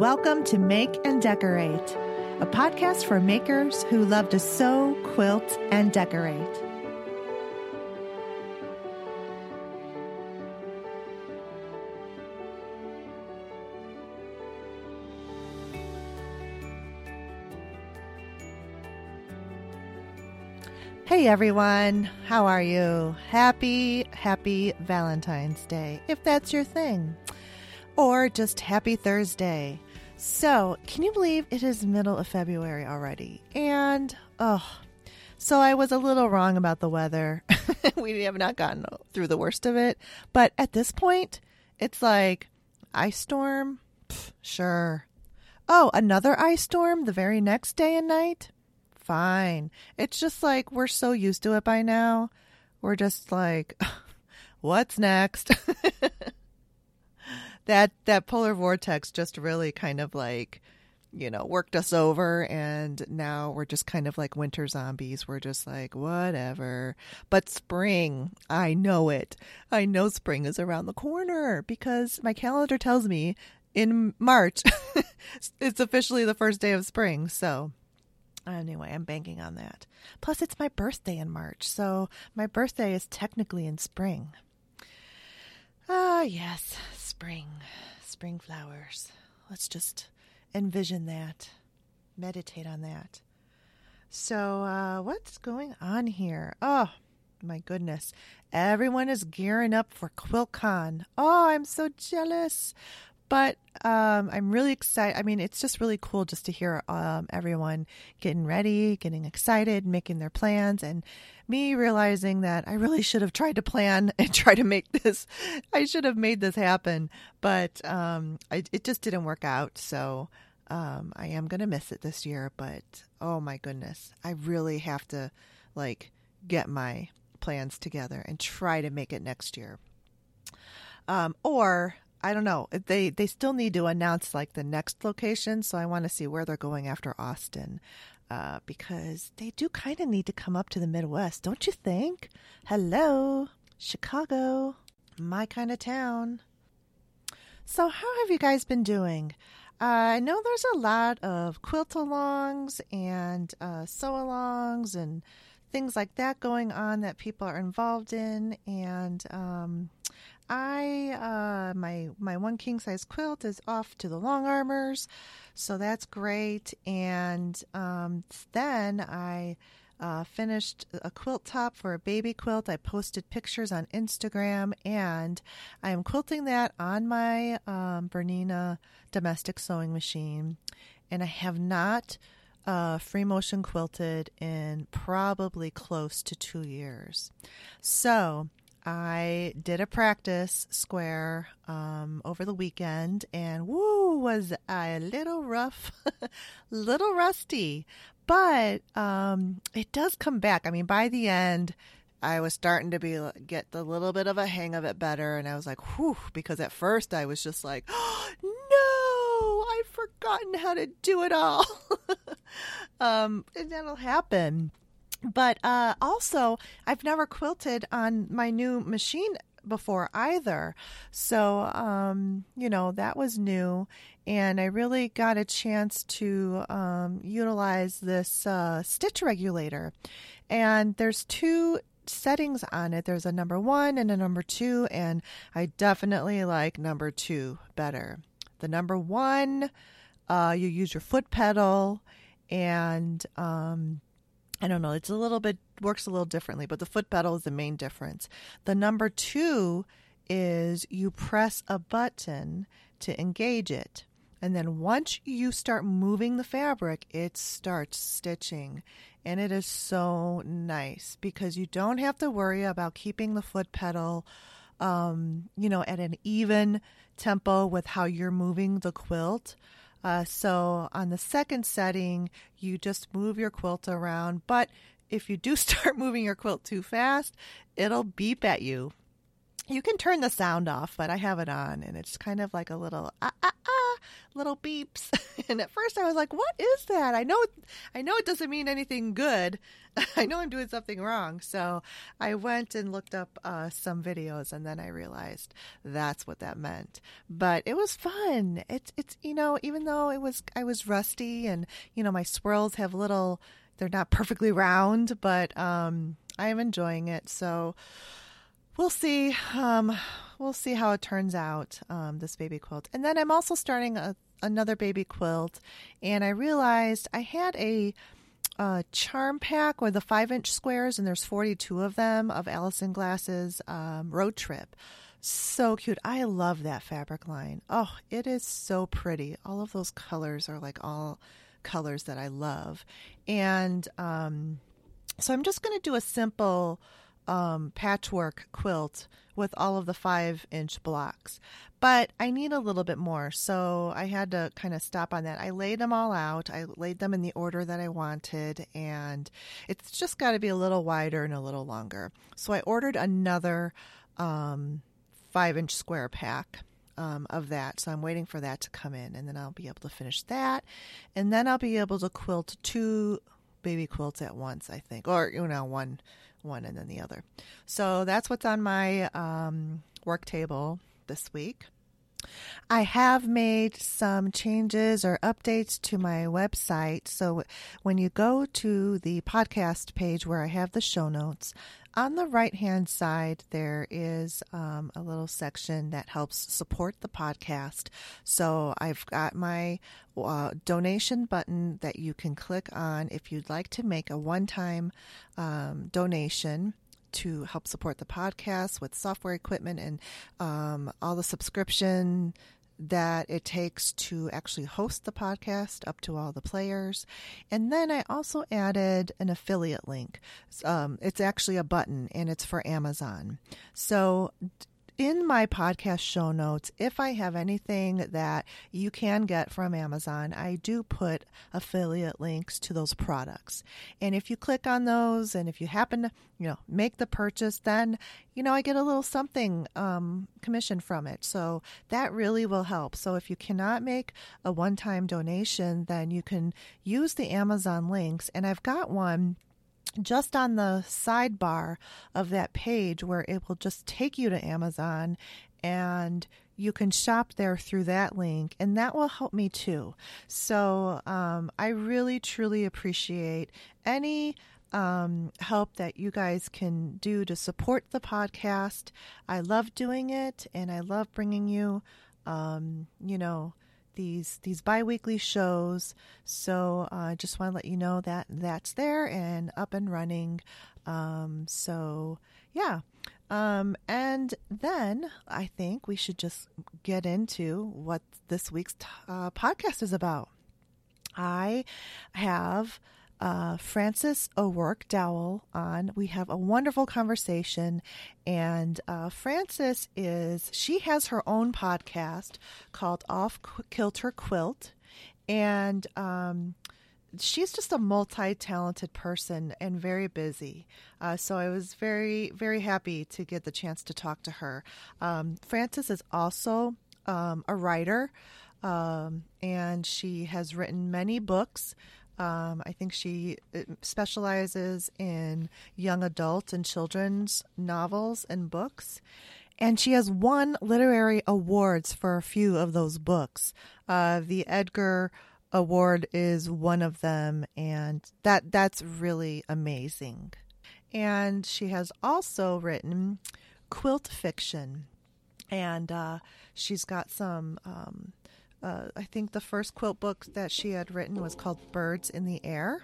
Welcome to Make and Decorate, a podcast for makers who love to sew, quilt, and decorate. Hey everyone, how are you? Happy Valentine's Day, if that's your thing. Or just happy Thursday. So, can you believe it is middle of February already? And, so I was a little wrong about the weather. We have not gotten through the worst of it. But at this point, it's like, ice storm? Pff, sure. Oh, another ice storm the very next day and night? Fine. It's just like we're so used to it by now. We're just like, what's next? That polar vortex just really kind of like, worked us over, and now we're just kind of like winter zombies. We're just like, whatever. But spring, I know it. I know spring is around the corner because my calendar tells me in March it's officially the first day of spring. So anyway, I'm banking on that. Plus, it's my birthday in March, so my birthday is technically in spring. Ah, yes, spring flowers. Let's just envision that, meditate on that. So, what's going on here? Oh, my goodness. Everyone is gearing up for QuiltCon. Oh, I'm so jealous. But I'm really excited. I mean, it's just really cool just to hear everyone getting ready, getting excited, making their plans, and me realizing that I really should have tried to plan and try to make this. I should have made this happen, but it just didn't work out. So I am going to miss it this year. But oh my goodness, I really have to get my plans together and try to make it next year. Or I don't know. They still need to announce the next location. So I want to see where they're going after Austin, because they do kind of need to come up to the Midwest. Don't you think? Hello, Chicago, my kind of town. So how have you guys been doing? I know there's a lot of quilt alongs and sew alongs and things like that going on that people are involved in. And, my one king size quilt is off to the long armers, so that's great. And then I finished a quilt top for a baby quilt. I posted pictures on Instagram, and I am quilting that on my Bernina domestic sewing machine. And I have not free motion quilted in probably close to 2 years. So I did a practice square over the weekend, and woo, was I a little rough, little rusty, but it does come back. I mean, by the end, I was starting to get the little bit of a hang of it better, and I was like, whew, because at first I was just like, oh, no, I've forgotten how to do it all, and that'll happen. But also, I've never quilted on my new machine before either. So, that was new. And I really got a chance to utilize this stitch regulator. And there's two settings on it. There's a number 1 and a number 2. And I definitely like number 2 better. The number 1, you use your foot pedal and I don't know. It's a little bit, works a little differently, but the foot pedal is the main difference. The number 2 is you press a button to engage it. And then once you start moving the fabric, it starts stitching. And it is so nice because you don't have to worry about keeping the foot pedal, at an even tempo with how you're moving the quilt. So on the second setting, you just move your quilt around. But if you do start moving your quilt too fast, it'll beep at you. You can turn the sound off, but I have it on, and it's kind of like a little ah, ah, ah. little beeps. And at first I was like, what is that? I know it doesn't mean anything good. I know I'm doing something wrong. So I went and looked up some videos, and then I realized that's what that meant. But it was fun. It's you know, even though I was rusty, and you know, my swirls have little, they're not perfectly round, but I am enjoying it. So we'll see how it turns out, this baby quilt. And then I'm also starting another baby quilt, and I realized I had a charm pack, or the 5-inch squares, and there's 42 of them, of Alison Glass's Road Trip. So cute. I love that fabric line. Oh, it is so pretty. All of those colors are like all colors that I love. And so I'm just going to do a simple patchwork quilt with all of the 5-inch blocks, but I need a little bit more. So I had to kind of stop on that. I laid them all out. I laid them in the order that I wanted, and it's just got to be a little wider and a little longer. So I ordered another 5-inch square pack of that. So I'm waiting for that to come in, and then I'll be able to finish that. And then I'll be able to quilt 2 baby quilts at once, I think, or, you know, one and then the other. So that's what's on my work table this week. I have made some changes or updates to my website. So when you go to the podcast page where I have the show notes, on the right-hand side, there is a little section that helps support the podcast. So I've got my donation button that you can click on if you'd like to make a one-time donation to help support the podcast with software equipment and all the subscription that it takes to actually host the podcast up to all the players. And then I also added an affiliate link. It's actually a button, and it's for Amazon. So in my podcast show notes, if I have anything that you can get from Amazon, I do put affiliate links to those products. And if you click on those, and if you happen to, you know, make the purchase, then, you know, I get a little something commission from it. So that really will help. So if you cannot make a one-time donation, then you can use the Amazon links. And I've got one just on the sidebar of that page where it will just take you to Amazon, and you can shop there through that link, and that will help me too. So I really, truly appreciate any help that you guys can do to support the podcast. I love doing it, and I love bringing you, you know, these bi-weekly shows. So I just want to let you know that that's there and up and running. So yeah. And then I think we should just get into what this week's podcast is about. I have Frances O'Roark Dowell on. We have a wonderful conversation, and Frances she has her own podcast called Off-Kilter Quilt, and she's just a multi-talented person and very busy. So I was very, very happy to get the chance to talk to her. Frances is also a writer, and she has written many books. I think she specializes in young adult and children's novels and books. And she has won literary awards for a few of those books. The Edgar Award is one of them, and that's really amazing. And she has also written Quilt Fiction. And she's got some... I think the first quilt book that she had written was called Birds in the Air,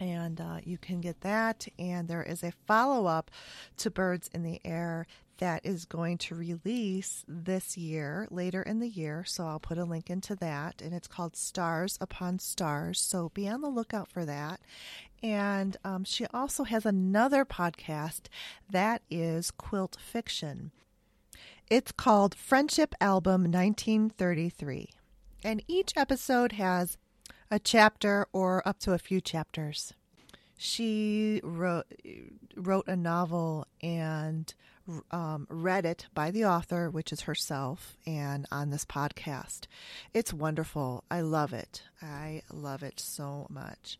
and you can get that. And there is a follow-up to Birds in the Air that is going to release this year, later in the year, so I'll put a link into that. And it's called Stars Upon Stars, so be on the lookout for that. And she also has another podcast that is Quilt Fiction. It's called Friendship Album 1933, and each episode has a chapter or up to a few chapters. She wrote a novel and read it by the author, which is herself, and on this podcast. It's wonderful. I love it. I love it so much.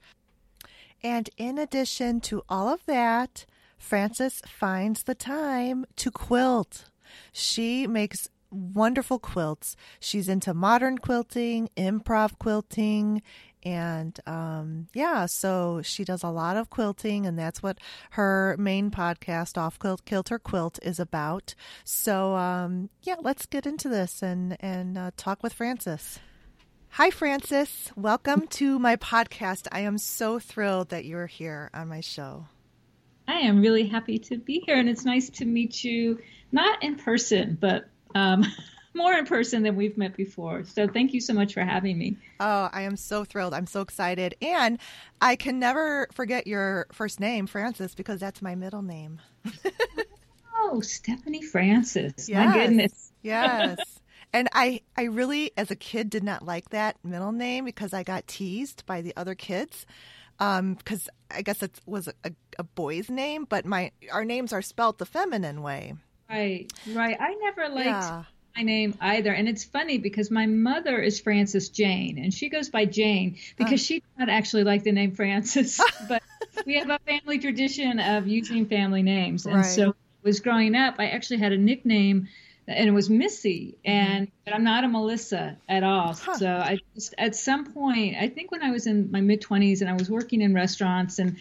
And in addition to all of that, Frances finds the time to quilt. She makes wonderful quilts. She's into modern quilting, improv quilting, and so she does a lot of quilting, and that's what her main podcast, Off-Kilter Quilt, is about. So, let's get into this and talk with Frances. Hi, Frances. Welcome to my podcast. I am so thrilled that you're here on my show. I am really happy to be here, and it's nice to meet you, not in person, but more in person than we've met before. So thank you so much for having me. Oh, I am so thrilled. I'm so excited. And I can never forget your first name, Frances, because that's my middle name. Oh, Stephanie Frances. Yes. My goodness. Yes. And I really, as a kid, did not like that middle name because I got teased by the other kids. Because I guess it was a boy's name, but our names are spelt the feminine way. Right. I never liked my name either. And it's funny because my mother is Frances Jane, and she goes by Jane because she did not actually like the name Frances. But we have a family tradition of using family names. And so when I was growing up, I actually had a nickname, and it was Missy, but I'm not a Melissa at all. Huh. So I just, at some point, I think when I was in my mid-20s and I was working in restaurants, and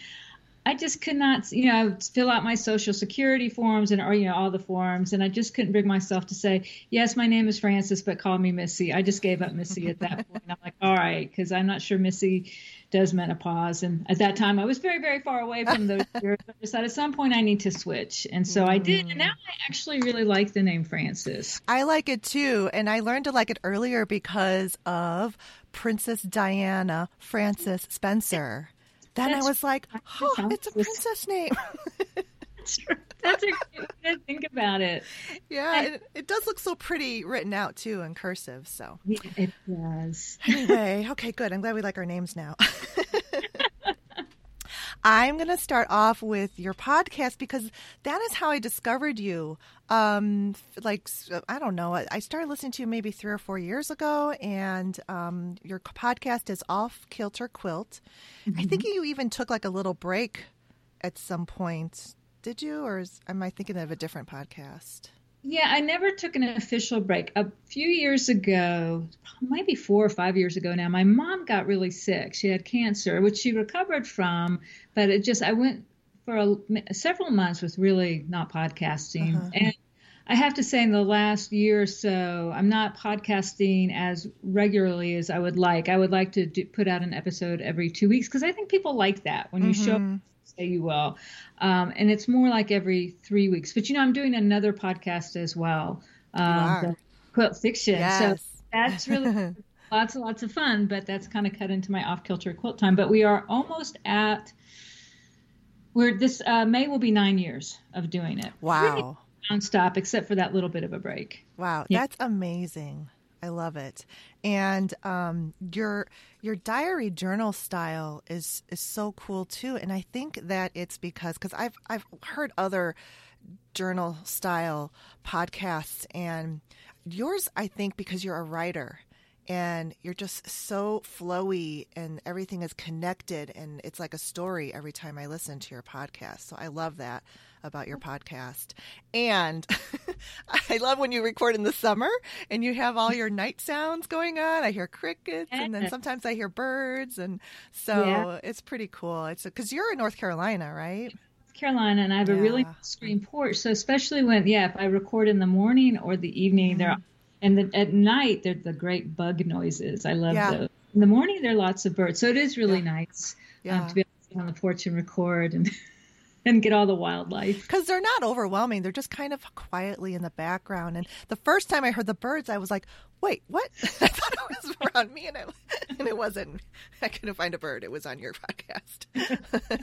I just could not, I would fill out my Social Security forms and all the forms, and I just couldn't bring myself to say, yes, my name is Frances, but call me Missy. I just gave up Missy at that point. I'm like, all right, because I'm not sure Missy does menopause. And at that time, I was very, very far away from those years. I decided at some point I need to switch. And so I did. And now I actually really like the name Frances. I like it too. And I learned to like it earlier because of Princess Diana Frances Spencer. Then I was like, oh, it's a princess name. That's a great way to think about it. Yeah, it does look so pretty written out, too, in cursive. So yeah, it does. Anyway, okay, good. I'm glad we like our names now. I'm going to start off with your podcast because that is how I discovered you. I don't know. I started listening to you maybe 3 or 4 years ago, and your podcast is Off-Kilter Quilt. Mm-hmm. I think you even took like a little break at some point. Did you, or am I thinking of a different podcast? Yeah, I never took an official break. A few years ago, maybe 4 or 5 years ago now, my mom got really sick. She had cancer, which she recovered from, but I went for several months with really not podcasting. Uh-huh. And I have to say in the last year or so, I'm not podcasting as regularly as I would like. I would like to put out an episode every 2 weeks because I think people like that when you show you will. And it's more like every 3 weeks. But, I'm doing another podcast as well, Quilt Fiction. Yes. So that's really lots of fun, but that's kind of cut into my Off-Kilter Quilt time. But we are almost May will be 9 years of doing it. Wow. Really nonstop, except for that little bit of a break. Wow. Yeah. That's amazing. I love it. And your diary journal style is so cool too. And I think that it's because I've heard other journal style podcasts, and yours, I think, because you're a writer and you're just so flowy and everything is connected, and it's like a story every time I listen to your podcast. So I love that about your podcast. And I love when you record in the summer and you have all your night sounds going on. I hear crickets, and then sometimes I hear birds. And so it's pretty cool. It's because you're in North Carolina, right? Carolina, and I have a really nice screen porch. So especially when, if I record in the morning or the evening, at night, they're the great bug noises. I love those. In the morning, there are lots of birds. So it is really nice to be able to sit on the porch and record and get all the wildlife. Because they're not overwhelming. They're just kind of quietly in the background. And the first time I heard the birds, I was like, wait, what? I thought it was around me, and it wasn't. I couldn't find a bird. It was on your podcast.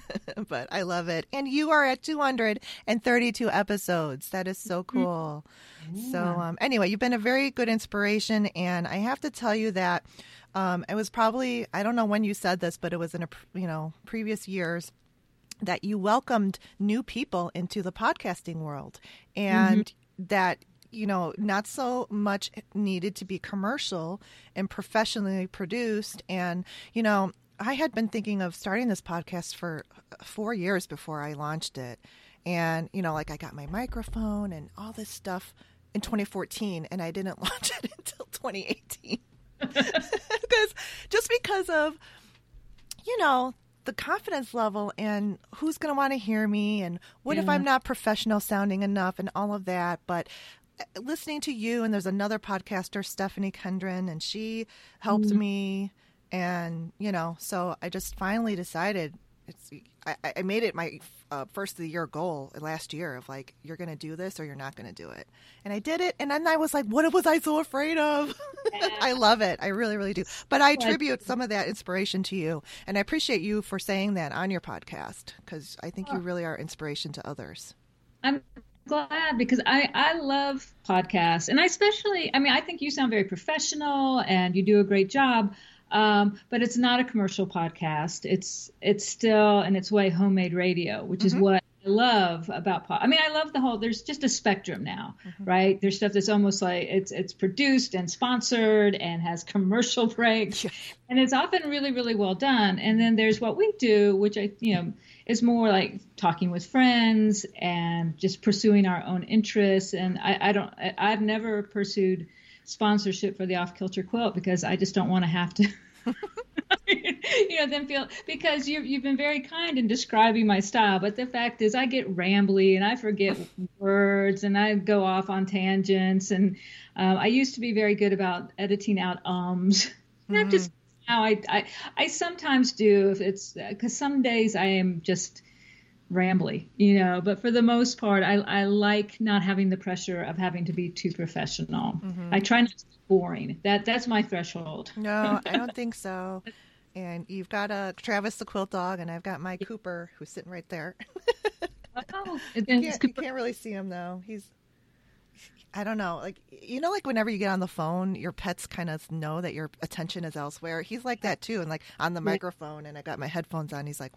But I love it. And you are at 232 episodes. That is so cool. Yeah. So anyway, you've been a very good inspiration. And I have to tell you that it was probably, I don't know when you said this, but it was in previous years. that you welcomed new people into the podcasting world, and that, you know, not so much needed to be commercial and professionally produced. And, you know, I had been thinking of starting this podcast for 4 years before I launched it. And, you know, like I got my microphone and all this stuff in 2014, and I didn't launch it until 2018. Just because of, you know, the confidence level and who's going to want to hear me and what if I'm not professional sounding enough and all of that. But listening to you, and there's another podcaster, Stephanie Kendren, and she helped me. And, you know, so I just finally decided I made it my first of the year goal last year of like, you're going to do this or you're not going to do it. And I did it. And then I was like, what was I so afraid of? Yeah. I love it. I really, really do. But I attribute some of that inspiration to you. And I appreciate you for saying that on your podcast, because I think you really are inspiration to others. I'm glad, because I love podcasts. And I especially, I mean, I think you sound very professional and you do a great job. But it's not a commercial podcast. It's still in its way homemade radio, which is what I love about I mean, I love the whole, there's just a spectrum now, right? There's stuff that's almost like it's produced and sponsored and has commercial breaks, and it's often really, really well done. And then there's what we do, which I, you know, is more like talking with friends and just pursuing our own interests. And I've never pursued sponsorship for the Off-Kilter Quilt, because I just don't want to have to, you know, then feel, because you've been very kind in describing my style. But the fact is I get rambly and I forget words and I go off on tangents. And I used to be very good about editing out ums. And I'm just, now I sometimes do, if it's, because some days I am just rambly, you know, but for the most part, I like not having the pressure of having to be too professional. I try not to be boring. That's my threshold. No, I don't think so. And you've got a Travis the Quilt Dog, and I've got my Cooper, who's sitting right there. You can't really see him though. He's, I don't know, like, you know, like whenever you get on the phone, your pets kind of know that your attention is elsewhere. He's like that too. And like on the microphone, and I got my headphones on, he's like,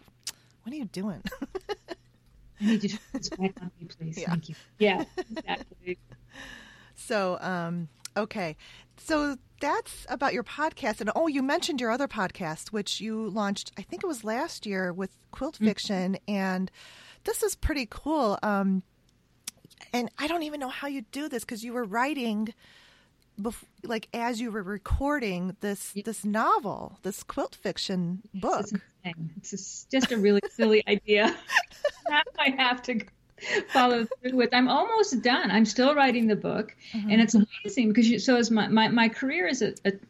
what are you doing? I need you to put back on me, please. Yeah. Thank you. Yeah, exactly. So, okay. So that's about your podcast. And, oh, you mentioned your other podcast, which you launched, I think it was last year, with Quilt Fiction. And this is pretty cool. And I don't even know how you do this, because you were writing, like, as you were recording this novel, this Quilt Fiction book. It's just a really silly idea. Now I have to follow through with. I'm almost done. I'm still writing the book, and it's amazing because my career is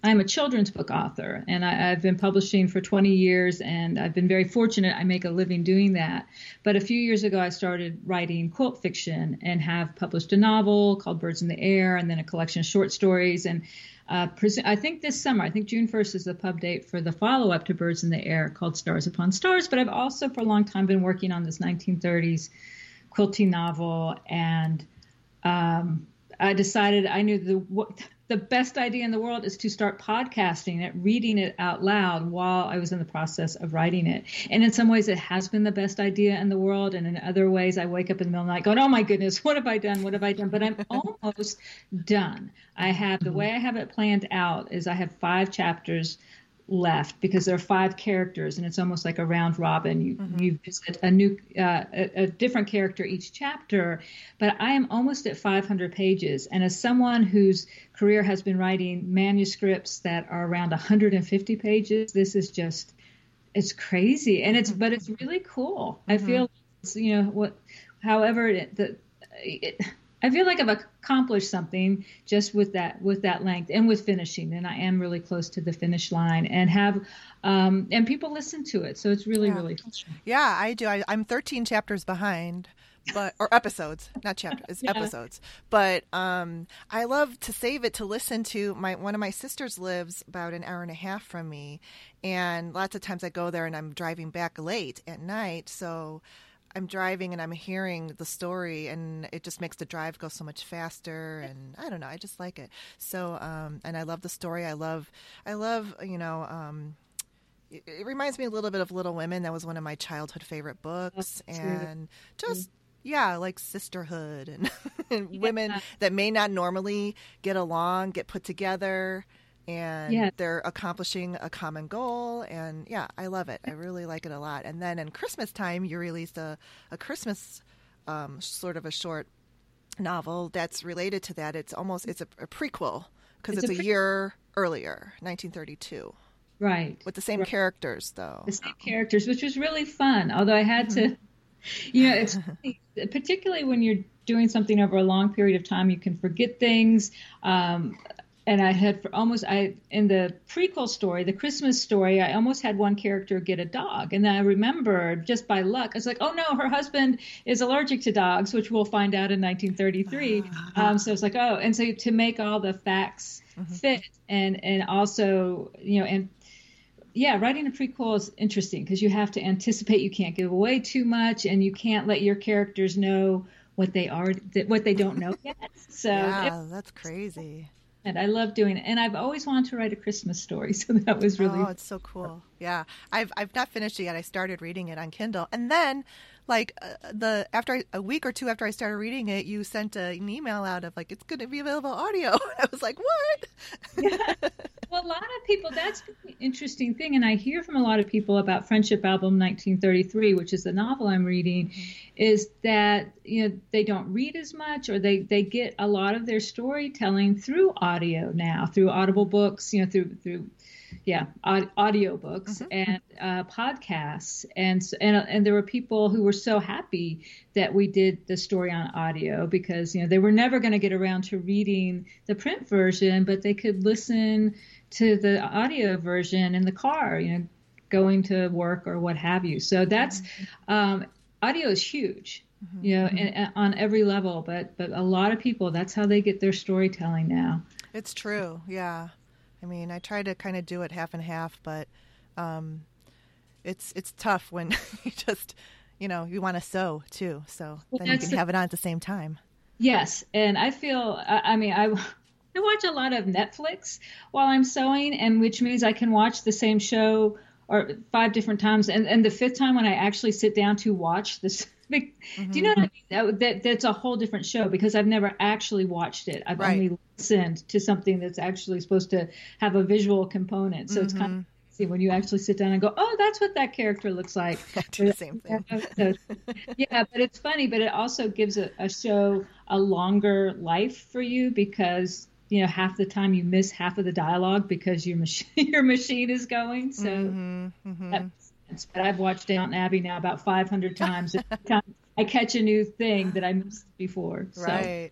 I'm a children's book author, and I've been publishing for 20 years, and I've been very fortunate. I make a living doing that. But a few years ago, I started writing quilt fiction and have published a novel called Birds in the Air, and then a collection of short stories. And I think this summer, I think June 1st is the pub date for the follow-up to Birds in the Air called Stars Upon Stars. But I've also for a long time been working on this 1930s quilting novel, and I decided I knew the best idea in the world is to start podcasting it, reading it out loud while I was in the process of writing it. And in some ways it has been the best idea in the world. And in other ways, I wake up in the middle of the night going, oh my goodness, what have I done? What have I done? But I'm almost done. I have, the way I have it planned out is I have 5 chapters left, because there are 5 characters, and it's almost like a round robin. You visit a different character each chapter, but I am almost at 500 pages. And as someone whose career has been writing manuscripts that are around 150 pages, this is just, it's crazy. And it's, but it's really cool. I feel, you know, I feel like I've accomplished something just with that length and with finishing. And I am really close to the finish line, and have, and people listen to it. So it's really, really cool. Yeah, I do. I'm 13 chapters behind, or episodes, not chapters, episodes. But I love to save it to listen to. One of my sisters lives about an hour and a half from me. And lots of times I go there and I'm driving back late at night. So I'm driving and I'm hearing the story, and it just makes the drive go so much faster. And I don't know, I just like it. So, and I love the story. I love, you know, it reminds me a little bit of Little Women. That was one of my childhood favorite books. That's and true. Just, yeah, like sisterhood and women that may not normally get along, get put together, and they're accomplishing a common goal. And yeah, I love it. I really like it a lot. And then in Christmas time, you released a Christmas sort of a short novel that's related to that. It's almost, it's a prequel because it's a year earlier, 1932. Right. With the same characters, though. The same characters, which was really fun. Although I had to, you know, it's particularly when you're doing something over a long period of time, you can forget things. And I had in the prequel story, the Christmas story, I almost had one character get a dog. And then I remembered just by luck, I was like, oh no, her husband is allergic to dogs, which we'll find out in 1933. So it's like, oh, and so to make all the facts fit and also, you know, and yeah, writing a prequel is interesting because you have to anticipate. You can't give away too much, and you can't let your characters know what they don't know yet. So yeah, that's crazy. And I love doing it, and I've always wanted to write a Christmas story, so that was really. Oh, it's so cool! Yeah, I've not finished it yet. I started reading it on Kindle, and then, like a week or two after I started reading it, you sent an email out of like it's going to be available audio. I was like, what? Yeah. Well, a lot of people, that's the interesting thing. And I hear from a lot of people about Friendship Album 1933, which is the novel I'm reading, is that, you know, they don't read as much, or they get a lot of their storytelling through audio now, through Audible books, you know, audio books and podcasts. And there were people who were so happy that we did the story on audio because, you know, they were never going to get around to reading the print version, but they could listen to the audio version in the car, you know, going to work or what have you. So that's audio is huge, you know, and on every level. But a lot of people, that's how they get their storytelling now. It's true. Yeah. I mean, I try to kind of do it half and half, but it's tough when you just, you know, you want to sew too. So then you can have it on at the same time. Yes. And I feel, I watch a lot of Netflix while I'm sewing, and which means I can watch the same show or 5 different times. And the 5th time when I actually sit down to watch this, do you know what I mean? That's a whole different show because I've never actually watched it. I've only listened to something that's actually supposed to have a visual component. So it's kind of see when you actually sit down and go, oh, that's what that character looks like. The same thing. So, yeah, but it's funny, but it also gives a show a longer life for you because, you know, half the time you miss half of the dialogue because your machine is going. So that makes sense. But I've watched Downton Abbey now about 500 times. Every time I catch a new thing that I missed before. So.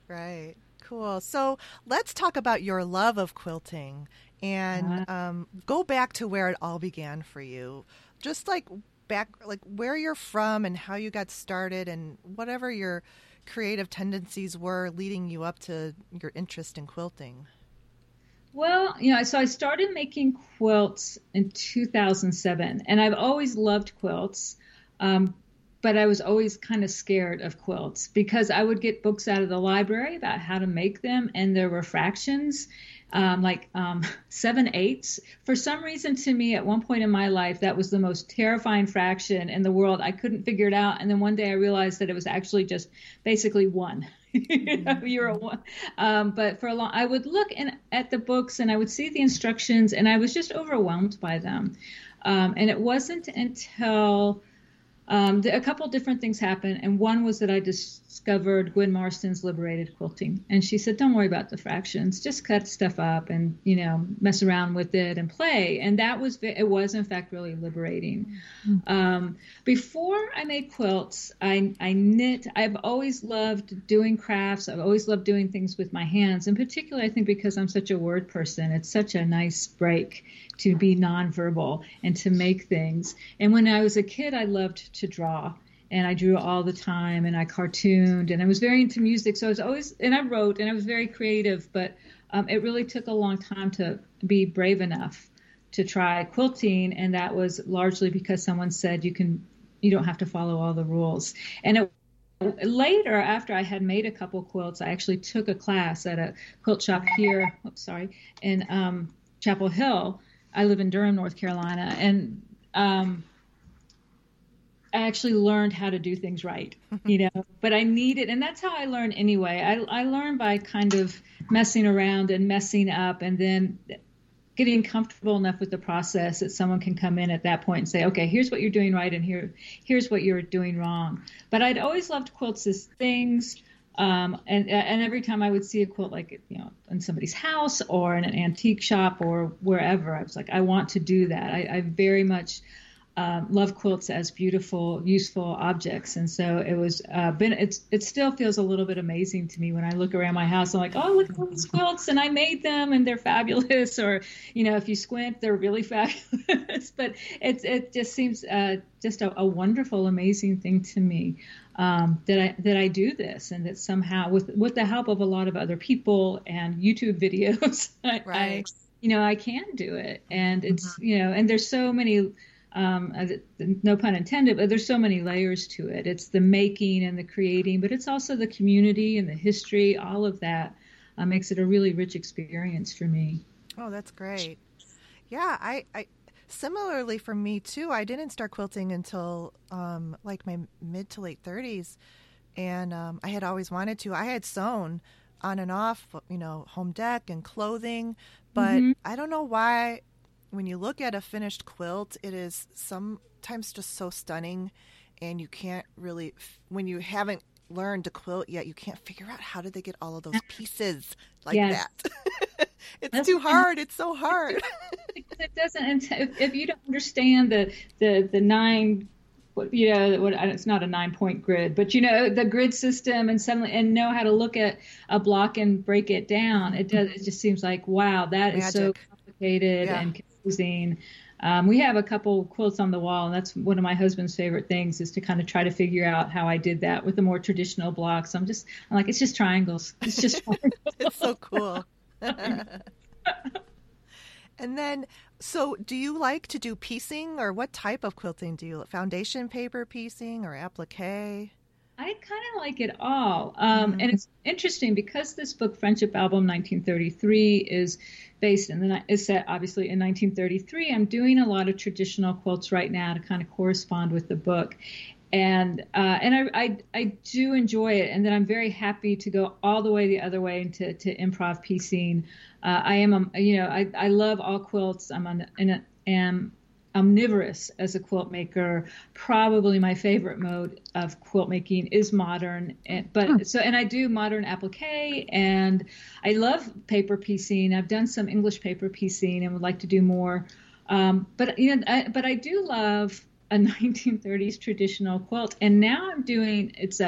Right. Cool. So let's talk about your love of quilting and go back to where it all began for you. Just like back, like where you're from and how you got started and whatever your creative tendencies were leading you up to your interest in quilting? Well, you know, so I started making quilts in 2007, and I've always loved quilts, but I was always kind of scared of quilts because I would get books out of the library about how to make them, and there were fractions, like 7/8. For some reason to me, at one point in my life, that was the most terrifying fraction in the world. I couldn't figure it out. And then one day I realized that it was actually just basically 1. You know, you're a 1. But for a long, I would look at the books and I would see the instructions and I was just overwhelmed by them. And it wasn't until a couple different things happened, and one was that I discovered Gwen Marston's Liberated Quilting, and she said, don't worry about the fractions, just cut stuff up and, you know, mess around with it and play. And that was, it was in fact really liberating. Before I made quilts, I knit. I've always loved doing crafts. I've always loved doing things with my hands, in particular, I think because I'm such a word person, it's such a nice break to be nonverbal and to make things. And when I was a kid, I loved to draw, and I drew all the time, and I cartooned, and I was very into music. So I was always, and I wrote, and I was very creative, but it really took a long time to be brave enough to try quilting. And that was largely because someone said, you don't have to follow all the rules. And later, after I had made a couple quilts, I actually took a class at a quilt shop here in Chapel Hill, I live in Durham, North Carolina, and I actually learned how to do things right, you know, but I needed, and that's how I learn anyway. I learn by kind of messing around and messing up and then getting comfortable enough with the process that someone can come in at that point and say, okay, here's what you're doing right. And here's what you're doing wrong. But I'd always loved quilts as things. And every time I would see a quilt, like, you know, in somebody's house or in an antique shop or wherever, I was like, I want to do that. I very much love quilts as beautiful, useful objects, and so it was. It still feels a little bit amazing to me when I look around my house. I'm like, oh, look at all these quilts, and I made them, and they're fabulous. Or, you know, if you squint, they're really fabulous. But it just seems just a wonderful, amazing thing to me that I do this, and that somehow with the help of a lot of other people and YouTube videos, I can do it, and it's you know, and there's so many. No pun intended, but there's so many layers to it. It's the making and the creating, but it's also the community and the history. All of that makes it a really rich experience for me. Oh, that's great. Yeah, I similarly for me too. I didn't start quilting until like my mid to late 30s, and I had always wanted to. I had sewn on and off, you know, home deck and clothing, but I don't know why. When you look at a finished quilt, it is sometimes just so stunning, and you can't really, when you haven't learned to quilt yet, you can't figure out how did they get all of those pieces like that. That's too hard. It's so hard. It doesn't. If you don't understand the nine, you know, it's not a 9-point grid, but you know the grid system, and suddenly and know how to look at a block and break it down. It does. It just seems like wow, that Magic. Is so complicated and. We have a couple quilts on the wall, and that's one of my husband's favorite things is to kind of try to figure out how I did that with the more traditional blocks. I'm like, it's just triangles. It's just triangles. It's so cool. And then, so do you like to do piecing, or what type of quilting do you like? Foundation paper piecing or applique? I kind of like it all. And it's interesting because this book, Friendship Album 1933, is based is set obviously in 1933. I'm doing a lot of traditional quilts right now to kind of correspond with the book. And I do enjoy it. And then I'm very happy to go all the way the other way into improv piecing. I love all quilts. I'm omnivorous as a quilt maker. Probably my favorite mode of quilt making is modern, and I do modern applique, and I love paper piecing. I've done some English paper piecing and would like to do more. But I do love a 1930s traditional quilt, and now I'm doing it's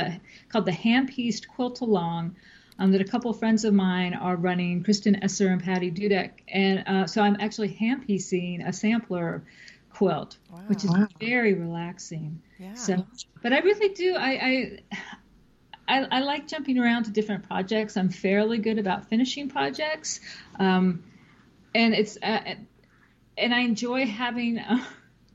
called the hand-pieced quilt along. That a couple of friends of mine are running, Kristen Esser and Patty Dudek, and so I'm actually hand piecing a sampler quilt, which is very relaxing. Yeah. So, but I really do. I like jumping around to different projects. I'm fairly good about finishing projects, and I enjoy having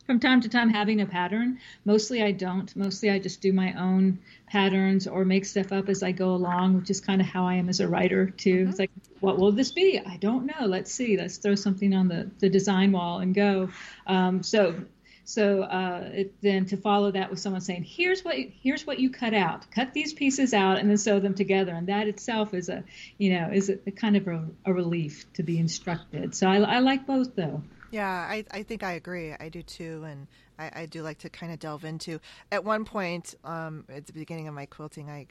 from time to time having a pattern. Mostly I don't. Mostly I just do my own patterns or make stuff up as I go along, which is kind of how I am as a writer too. It's like, what will this be? I don't know. Let's see. Let's throw something on the design wall and go. Then to follow that with someone saying, here's what you cut out. Cut these pieces out and then sew them together. And that itself is a kind of a relief to be instructed. So I like both though. Yeah, I think I agree. I do too, and I do like to kind of delve into. At one point, at the beginning of my quilting, I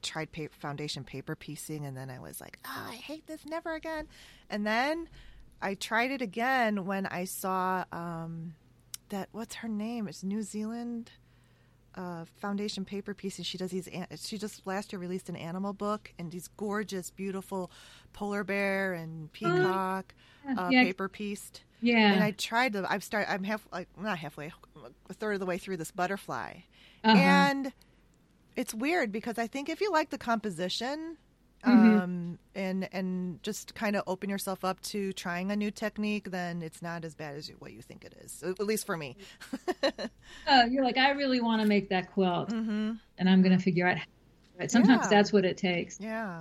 tried foundation paper piecing, and then I was like, I hate this, never again. And then I tried it again when I saw that, what's her name? It's New Zealand foundation paper piecing. She does these. She just last year released an animal book and these gorgeous, beautiful polar bear and peacock paper pieced. Yeah, and I tried them. I'm a third of the way through this butterfly, and it's weird because I think if you like the composition, and just kind of open yourself up to trying a new technique, then it's not as bad as what you think it is. At least for me. You're like, I really want to make that quilt, and I'm going to figure out how to do it. Sometimes that's what it takes. Yeah,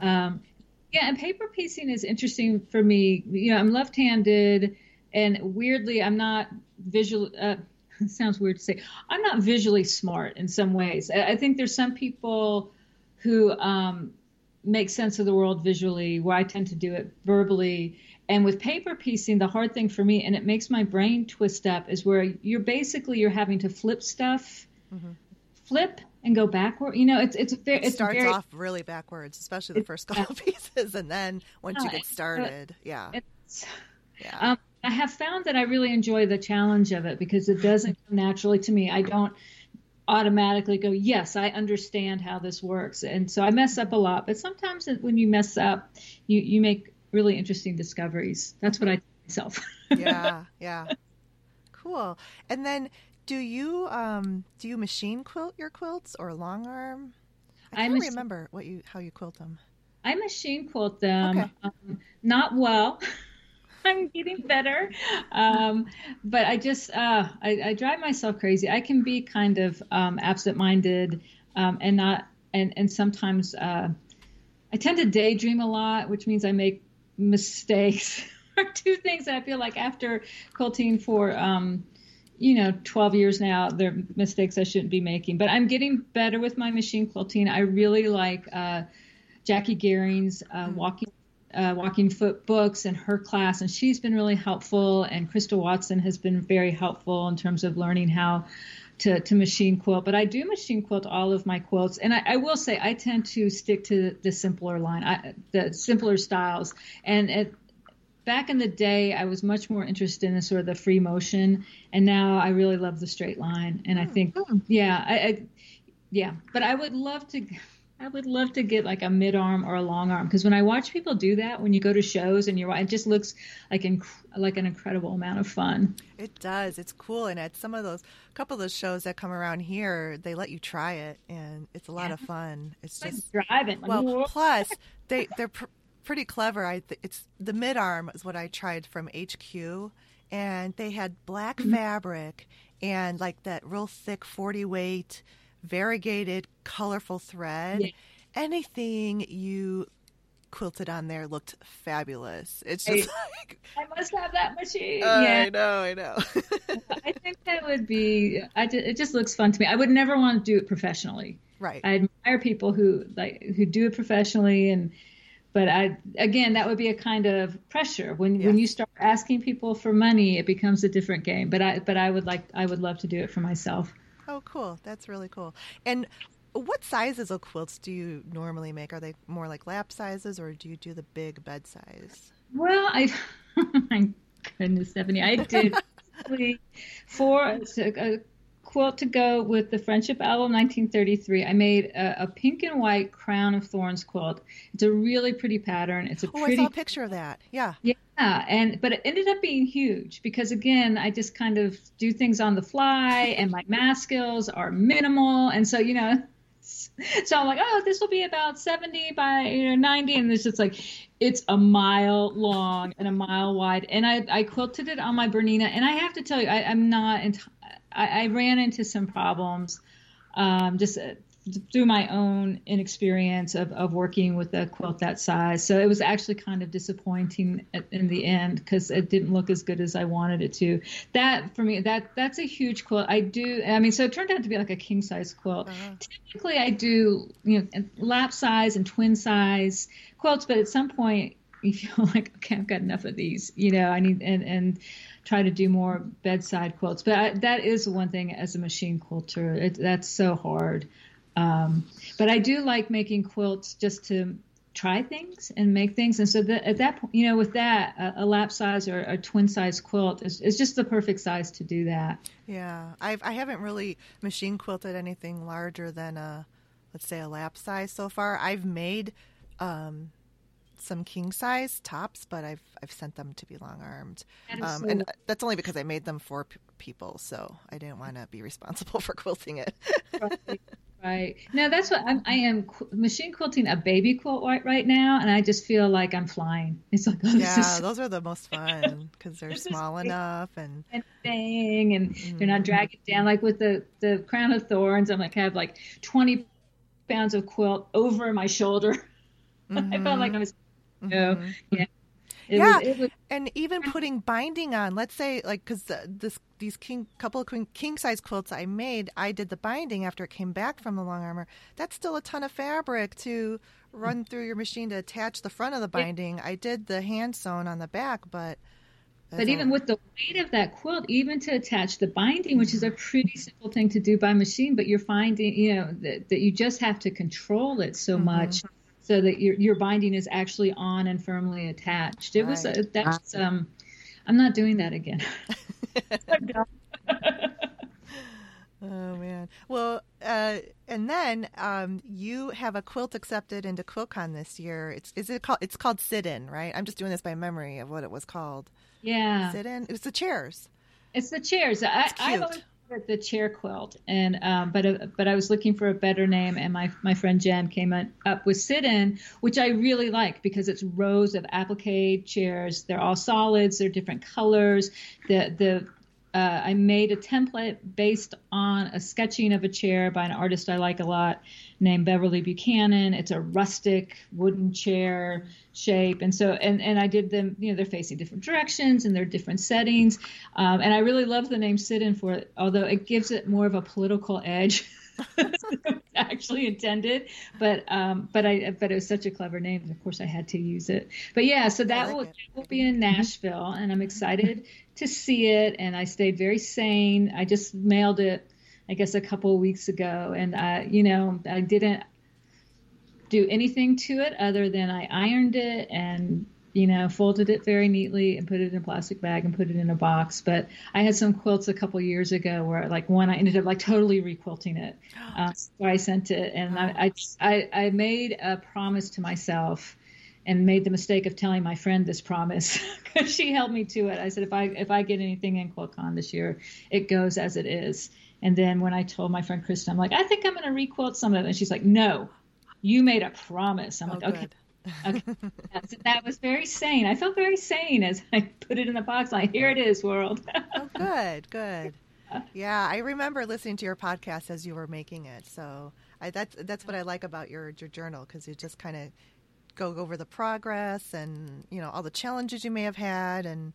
and paper piecing is interesting for me. You know, I'm left-handed. And weirdly, I'm not visual. It sounds weird to say. I'm not visually smart in some ways. I think there's some people who make sense of the world visually, where I tend to do it verbally. And with paper piecing, the hard thing for me, and it makes my brain twist up, is where you're having to flip stuff, flip and go backward. You know, it starts off really backwards, especially the first couple pieces, and then once you get started, I have found that I really enjoy the challenge of it because it doesn't come naturally to me. I don't automatically go, yes, I understand how this works. And so I mess up a lot. But sometimes when you mess up, you make really interesting discoveries. That's what I tell myself. Yeah. Cool. And then do you machine quilt your quilts or long arm? I can't remember how you quilt them. I machine quilt them. Okay. Not well. I'm getting better. But I just, I drive myself crazy. I can be kind of absent-minded and sometimes I tend to daydream a lot, which means I make mistakes are two things that I feel like after quilting for, 12 years now, they're mistakes I shouldn't be making. But I'm getting better with my machine quilting. I really like Jackie Garing's Walking Foot books and her class, and she's been really helpful, and Crystal Watson has been very helpful in terms of learning how to machine quilt. But I do machine quilt all of my quilts, and I will say I tend to stick to the simpler the simpler styles. And back in the day, I was much more interested in sort of the free motion, and now I really love the straight line. And I think, but I would love to get like a mid arm or a long arm, because when I watch people do that, when you go to shows and it just looks like an incredible amount of fun. It does. It's cool. And at a couple of those shows that come around here, they let you try it, and it's a lot of fun. It's just like driving. Well, plus they're pretty clever. It's the mid arm is what I tried from HQ, and they had black fabric and like that real thick 40 weight. Variegated, colorful thread. Yeah. Anything you quilted on there looked fabulous. It's just I must have that machine. I know. I think that would be. It just looks fun to me. I would never want to do it professionally. Right. I admire people who do it professionally, but that would be a kind of pressure when you start asking people for money. It becomes a different game. But I would love to do it for myself. Oh, cool. That's really cool. And what sizes of quilts do you normally make? Are they more like lap sizes, or do you do the big bed size? Well, my goodness, Stephanie, I did a quilt to go with the Friendship Album 1933. I made a pink and white crown of thorns quilt. It's a really pretty pattern. I saw a picture of that. Yeah. Yeah. Yeah, but it ended up being huge because, again, I just kind of do things on the fly, and my math skills are minimal. And so, so I'm like, oh, this will be about 70 by 90. And it's just like, it's a mile long and a mile wide. And I quilted it on my Bernina. And I have to tell you, I ran into some problems just through my own inexperience of working with a quilt that size. So it was actually kind of disappointing in the end, because it didn't look as good as I wanted it to. That, for me, that's a huge quilt. So it turned out to be like a king size quilt. Uh-huh. Typically I do, lap size and twin size quilts, but at some point you feel like, okay, I've got enough of these, I need, and try to do more bedside quilts. But that is one thing as a machine quilter. That's so hard. But I do like making quilts just to try things and make things. And so at that point, with that, a lap size or a twin size quilt is just the perfect size to do that. Yeah. I haven't really machine quilted anything larger than let's say a lap size so far. I've made, some king size tops, but I've sent them to be long armed. And that's only because I made them for people. So I didn't want to be responsible for quilting it. Right. Now that's what I am machine quilting a baby quilt right now. And I just feel like I'm flying. It's like, those are the most fun because they're small enough and they're not dragging down. Like with the crown of thorns, I'm like, I have like 20 pounds of quilt over my shoulder. I felt like I was. Mm-hmm. Yeah. It was, and even putting binding on, let's say, like, because these couple of king size quilts I made, I did the binding after it came back from the long armor. That's still a ton of fabric to run through your machine to attach the front of the binding. I did the hand sewn on the back, but even with the weight of that quilt, even to attach the binding, which is a pretty simple thing to do by machine, but you're finding, you know, that you just have to control it so much so that your binding is actually on and firmly attached. It was, I'm not doing that again. I'm done. Oh, man. Well, and then you have a quilt accepted into QuiltCon this year. It's called Sit-in, right? I'm just doing this by memory of what it was called. Yeah. Sit-in. It was the chairs. It's the chairs. I always called it the chair quilt, and but I was looking for a better name, and my friend Jen came up with Sit-in, which I really like because it's rows of applique chairs. They're all solids. They're different colors. I made a template based on a sketching of a chair by an artist I like a lot named Beverly Buchanan. It's a rustic wooden chair shape. And so, and I did them, you know, they're facing different directions and they're different settings. And I really love the name Sit-in for it, although it gives it more of a political edge than it actually intended. But it was such a clever name. And of course I had to use it, but yeah, so that will be in Nashville, and I'm excited to see it. And I stayed very sane. I just mailed it, I guess, a couple of weeks ago. And I didn't do anything to it other than I ironed it and, folded it very neatly and put it in a plastic bag and put it in a box. But I had some quilts a couple of years ago where, like, one, I ended up like totally requilting it. So I sent it, and I made a promise to myself and made the mistake of telling my friend this promise because she held me to it. I said, if I get anything in QuiltCon this year, it goes as it is. And then when I told my friend Kristen, I'm like, I think I'm going to requilt some of it. And she's like, no, you made a promise. I'm okay. So that was very sane. I felt very sane as I put it in the box. Like, here it is, world. Oh, good. Yeah, I remember listening to your podcast as you were making it. So that's what I like about your journal, because you just kind of go over the progress and, all the challenges you may have had and,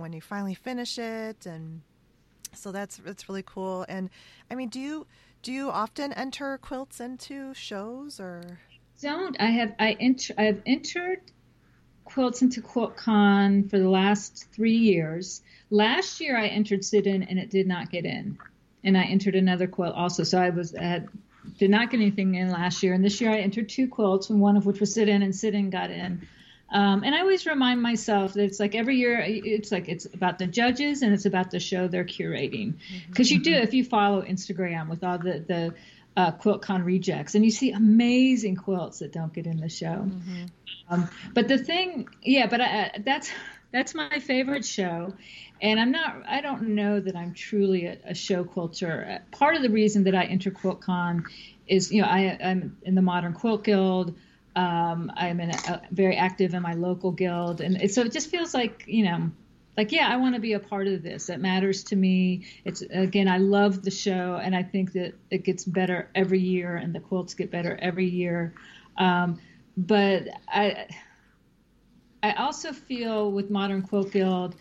when you finally finish it. And so that's really cool. And I mean, do you often enter quilts into shows or? Don't. I have entered quilts into QuiltCon for the last 3 years. Last year I entered Sit-in and it did not get in, and I entered another quilt also. So did not get anything in last year. And this year I entered two quilts, and one of which was Sit-in, and Sit-in got in. And I always remind myself that it's like every year, it's about the judges and it's about the show they're curating. Because you do, if you follow Instagram with all the QuiltCon rejects, and you see amazing quilts that don't get in the show. Mm-hmm. But the thing, that's my favorite show. And I don't know that I'm truly a show quilter. Part of the reason that I enter QuiltCon is, I'm in the Modern Quilt Guild. I'm very active in my local guild. And so it just feels like, I want to be a part of this. It matters to me. It's, again, I love the show, and I think that it gets better every year and the quilts get better every year. But I also feel with Modern Quilt Guild,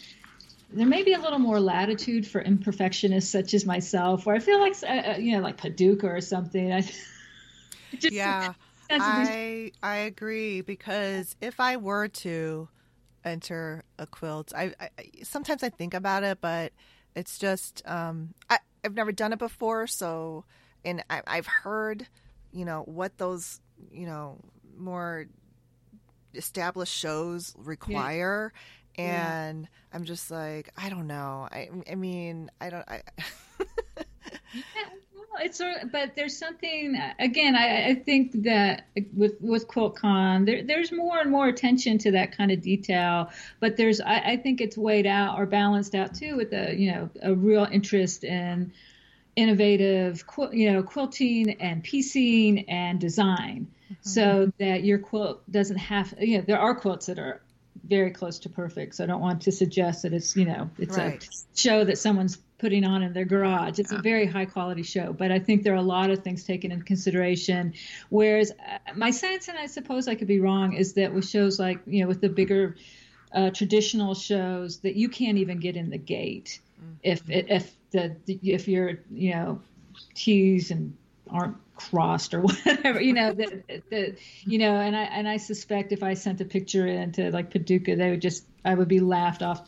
there may be a little more latitude for imperfectionists such as myself, where I feel like, like Paducah or something. I agree, because if I were to enter a quilt, I sometimes I think about it, but it's just, I've never done it before. So, and I've heard, what those, more established shows require. Yeah. And I'm just like, I don't know. But there's something, again, I think that with QuiltCon, there's more and more attention to that kind of detail, but there's, I think it's weighed out or balanced out too with a real interest in innovative, quilting and piecing and design, so that your quilt doesn't have, there are quilts that are very close to perfect. So I don't want to suggest that it's, it's right. A show that someone's putting on in their garage. It's a very high quality show, but I think there are a lot of things taken into consideration. Whereas my sense, and I suppose I could be wrong, is that with shows like, with the bigger traditional shows that you can't even get in the gate if you're, you know, T's and aren't crossed or whatever, you know, that you know, and I suspect if I sent a picture into like Paducah, they would just, I would be laughed off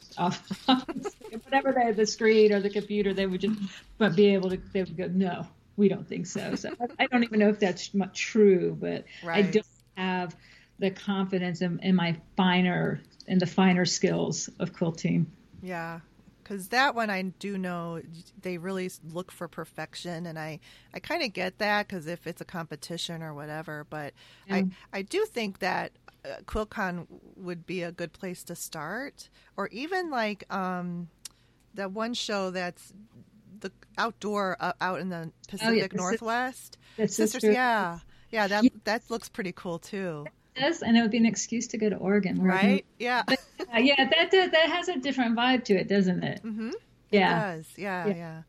whatever they had, the screen or the computer, they would just, but be able to, they would go, no, we don't think so. So I don't even know if that's true, but right. I don't have the confidence in the finer skills of quilting. Yeah. Because that one, I do know they really look for perfection, and I kind of get that because if it's a competition or whatever. But yeah. I do think that QuiltCon would be a good place to start, or even like that one show that's the outdoor out in the Pacific Northwest. The Sisters, yeah, that looks pretty cool too. And it would be an excuse to go to Oregon, right? Yeah, but, yeah. That has a different vibe to it, doesn't it? Mm-hmm. Yeah, it does. Yeah.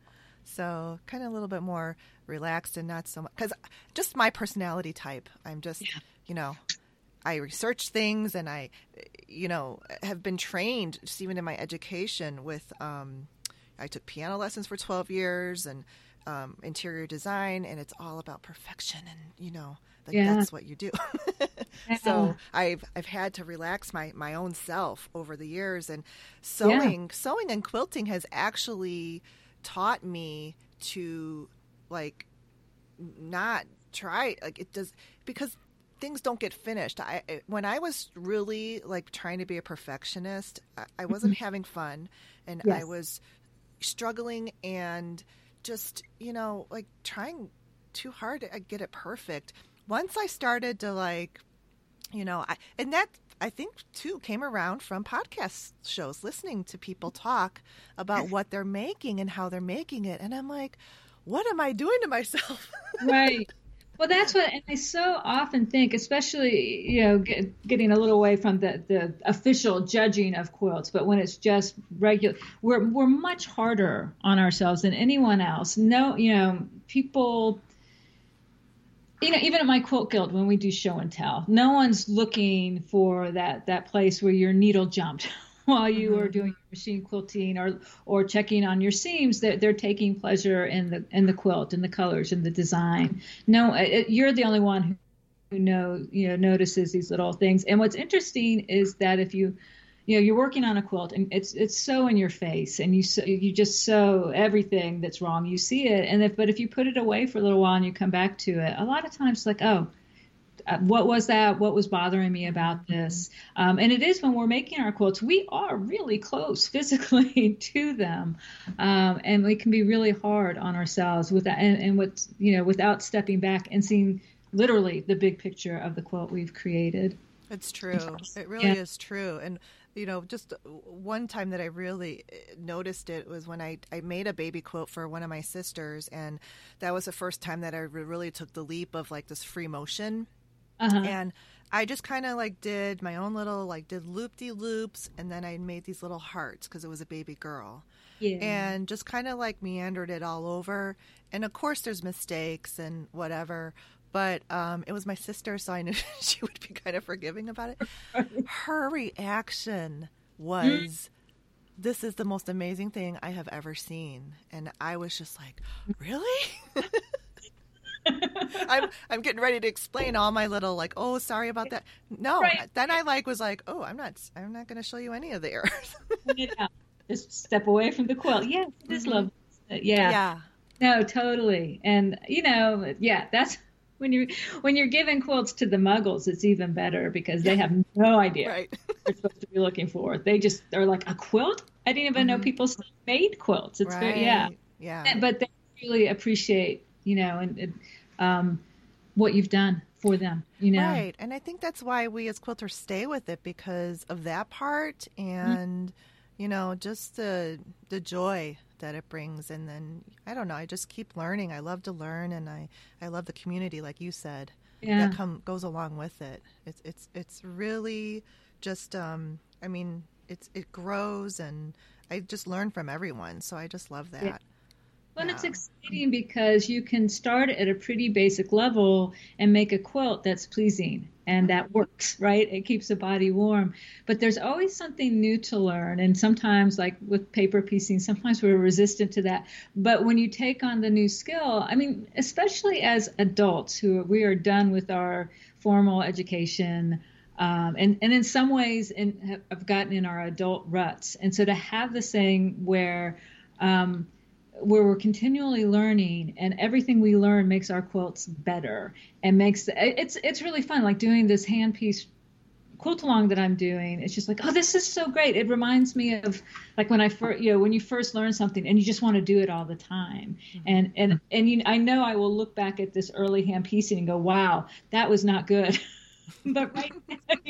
So kind of a little bit more relaxed and not so much because just my personality type. I'm just, you know, I research things and I, you know, have been trained just even in my education with. I took piano lessons for 12 years and interior design, and it's all about perfection and you know. Like that's what you do. So I've had to relax my own self over the years, and sewing and quilting has actually taught me to like not try, like it does, because things don't get finished. When I was really like trying to be a perfectionist, I wasn't having fun, and I was struggling and just, you know, like trying too hard to get it perfect. Once I started to like, you know, and that I think too came around from podcast shows, listening to people talk about what they're making and how they're making it. And I'm like, what am I doing to myself? Right. Well, that's what, and I so often think, especially, you know, getting a little away from the official judging of quilts, but when it's just regular, we're much harder on ourselves than anyone else. No, you know, people... You know, even at my quilt guild, when we do show and tell, no one's looking for that place where your needle jumped while you were doing machine quilting or checking on your seams. They're taking pleasure in the quilt and the colors and the design. No, you're the only one who notices these little things. And what's interesting is that if you, you know, you're working on a quilt and it's so in your face and you just sew everything that's wrong. You see it. But if you put it away for a little while and you come back to it, a lot of times it's like, oh, what was that? What was bothering me about this? And it is when we're making our quilts, we are really close physically to them. And we can be really hard on ourselves with that. And what's, you know, without stepping back and seeing literally the big picture of the quilt we've created. It's true. It really is true. And, you know, just one time that I really noticed it was when I made a baby quilt for one of my sisters. And that was the first time that I really took the leap of like this free motion. And I just kind of like did my own little, like did loop-de-loops. And then I made these little hearts because it was a baby girl. Yeah. And just kind of like meandered it all over. And of course there's mistakes and whatever. But it was my sister, so I knew she would be kind of forgiving about it. Her reaction was, this is the most amazing thing I have ever seen. And I was just like, really? I'm getting ready to explain all my little like, oh, sorry about that. No. Right. Then I like was like, oh, I'm not going to show you any of the errors. Yeah. Just step away from the quilt. Yes, it is lovely. Yeah. No, totally. And, you know, that's... When you're giving quilts to the muggles, it's even better because they have no idea what they're supposed to be looking for. They just are like, a quilt? I didn't even know people still made quilts. It's very, but they really appreciate, you know, and what you've done for them, you know. Right, and I think that's why we as quilters stay with it because of that part and, you know, just the joy that it brings. And then I don't know, I just keep learning. I love to learn, and I love the community, like you said, that goes along with it. It's really just I mean, it grows, and I just learn from everyone, so I just love that. Well, yeah. It's exciting because you can start at a pretty basic level and make a quilt that's pleasing and that works, right? It keeps the body warm. But there's always something new to learn. And sometimes, like with paper piecing, sometimes we're resistant to that. But when you take on the new skill, I mean, especially as adults who we are done with our formal education, and in some ways have gotten in our adult ruts. And so to have this thing where we're continually learning, and everything we learn makes our quilts better and makes it's really fun. Like doing this handpiece quilt along that I'm doing, it's just like, oh, this is so great. It reminds me of like when I first, when you first learn something and you just want to do it all the time. And I know I will look back at this early hand piecing and go, wow, that was not good. But right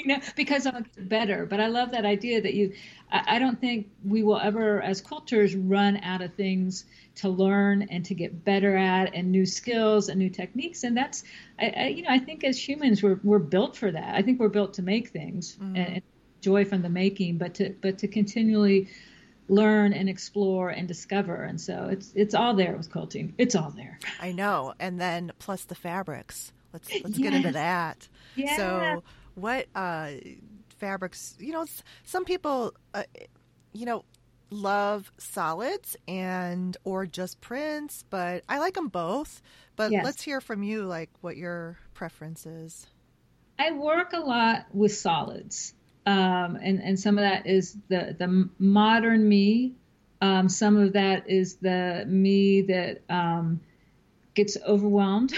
now, because I'll get better. But I love that idea that I don't think we will ever, as quilters, run out of things to learn and to get better at, and new skills and new techniques. And that's, I think as humans, we're built for that. I think we're built to make things and joy from the making, but to continually learn and explore and discover. And so it's all there with quilting. It's all there. I know. And then plus the fabrics. Let's get into that. Yeah. So what fabrics, some people, love solids and or just prints, but I like them both. But yes. Let's hear from you, like what your preference is. I work a lot with solids. And some of that is the modern me. Some of that is the me that gets overwhelmed.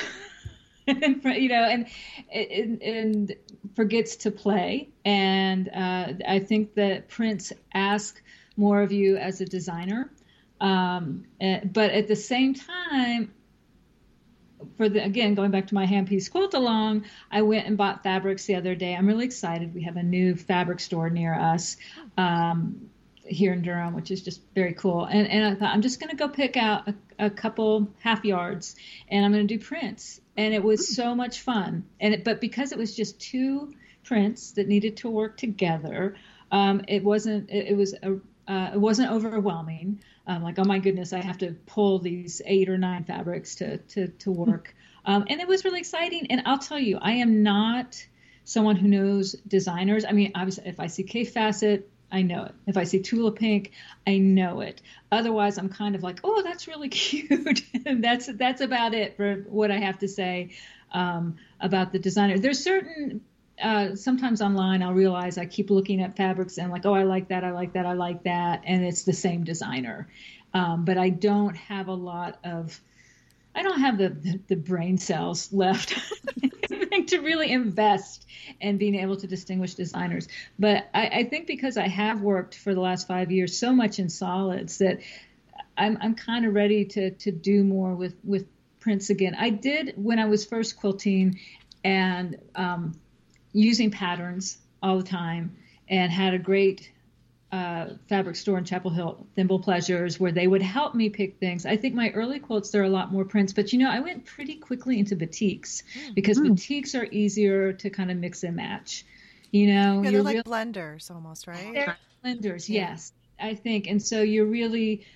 And forgets to play. And I think that prints ask more of you as a designer. But at the same time, going back to my handpiece quilt along, I went and bought fabrics the other day. I'm really excited. We have a new fabric store near us here in Durham, which is just very cool. And I thought, I'm just going to go pick out a couple half yards, and I'm going to do prints. And it was so much fun. But because it was just two prints that needed to work together, it wasn't overwhelming. Like, oh my goodness, I have to pull these 8 or 9 fabrics to work. And it was really exciting. And I'll tell you, I am not someone who knows designers. I mean, obviously, if I see Kay Facet, I know it. If I see Tula Pink, I know it. Otherwise, I'm kind of like, oh, that's really cute. And that's about it for what I have to say about the designer. There's certain, sometimes online, I'll realize I keep looking at fabrics and like, oh, I like that, I like that, I like that. And it's the same designer. But I don't have the brain cells left to really invest in being able to distinguish designers. But I think because I have worked for the last 5 years so much in solids that I'm kind of ready to do more with prints again. I did when I was first quilting and using patterns all the time, and had a great fabric store in Chapel Hill, Thimble Pleasures, where they would help me pick things. I think my early quilts, there are a lot more prints, but I went pretty quickly into batiks because batiks are easier to kind of mix and match. They're like blenders almost, right? They're blenders, yes, I think. And so you're really,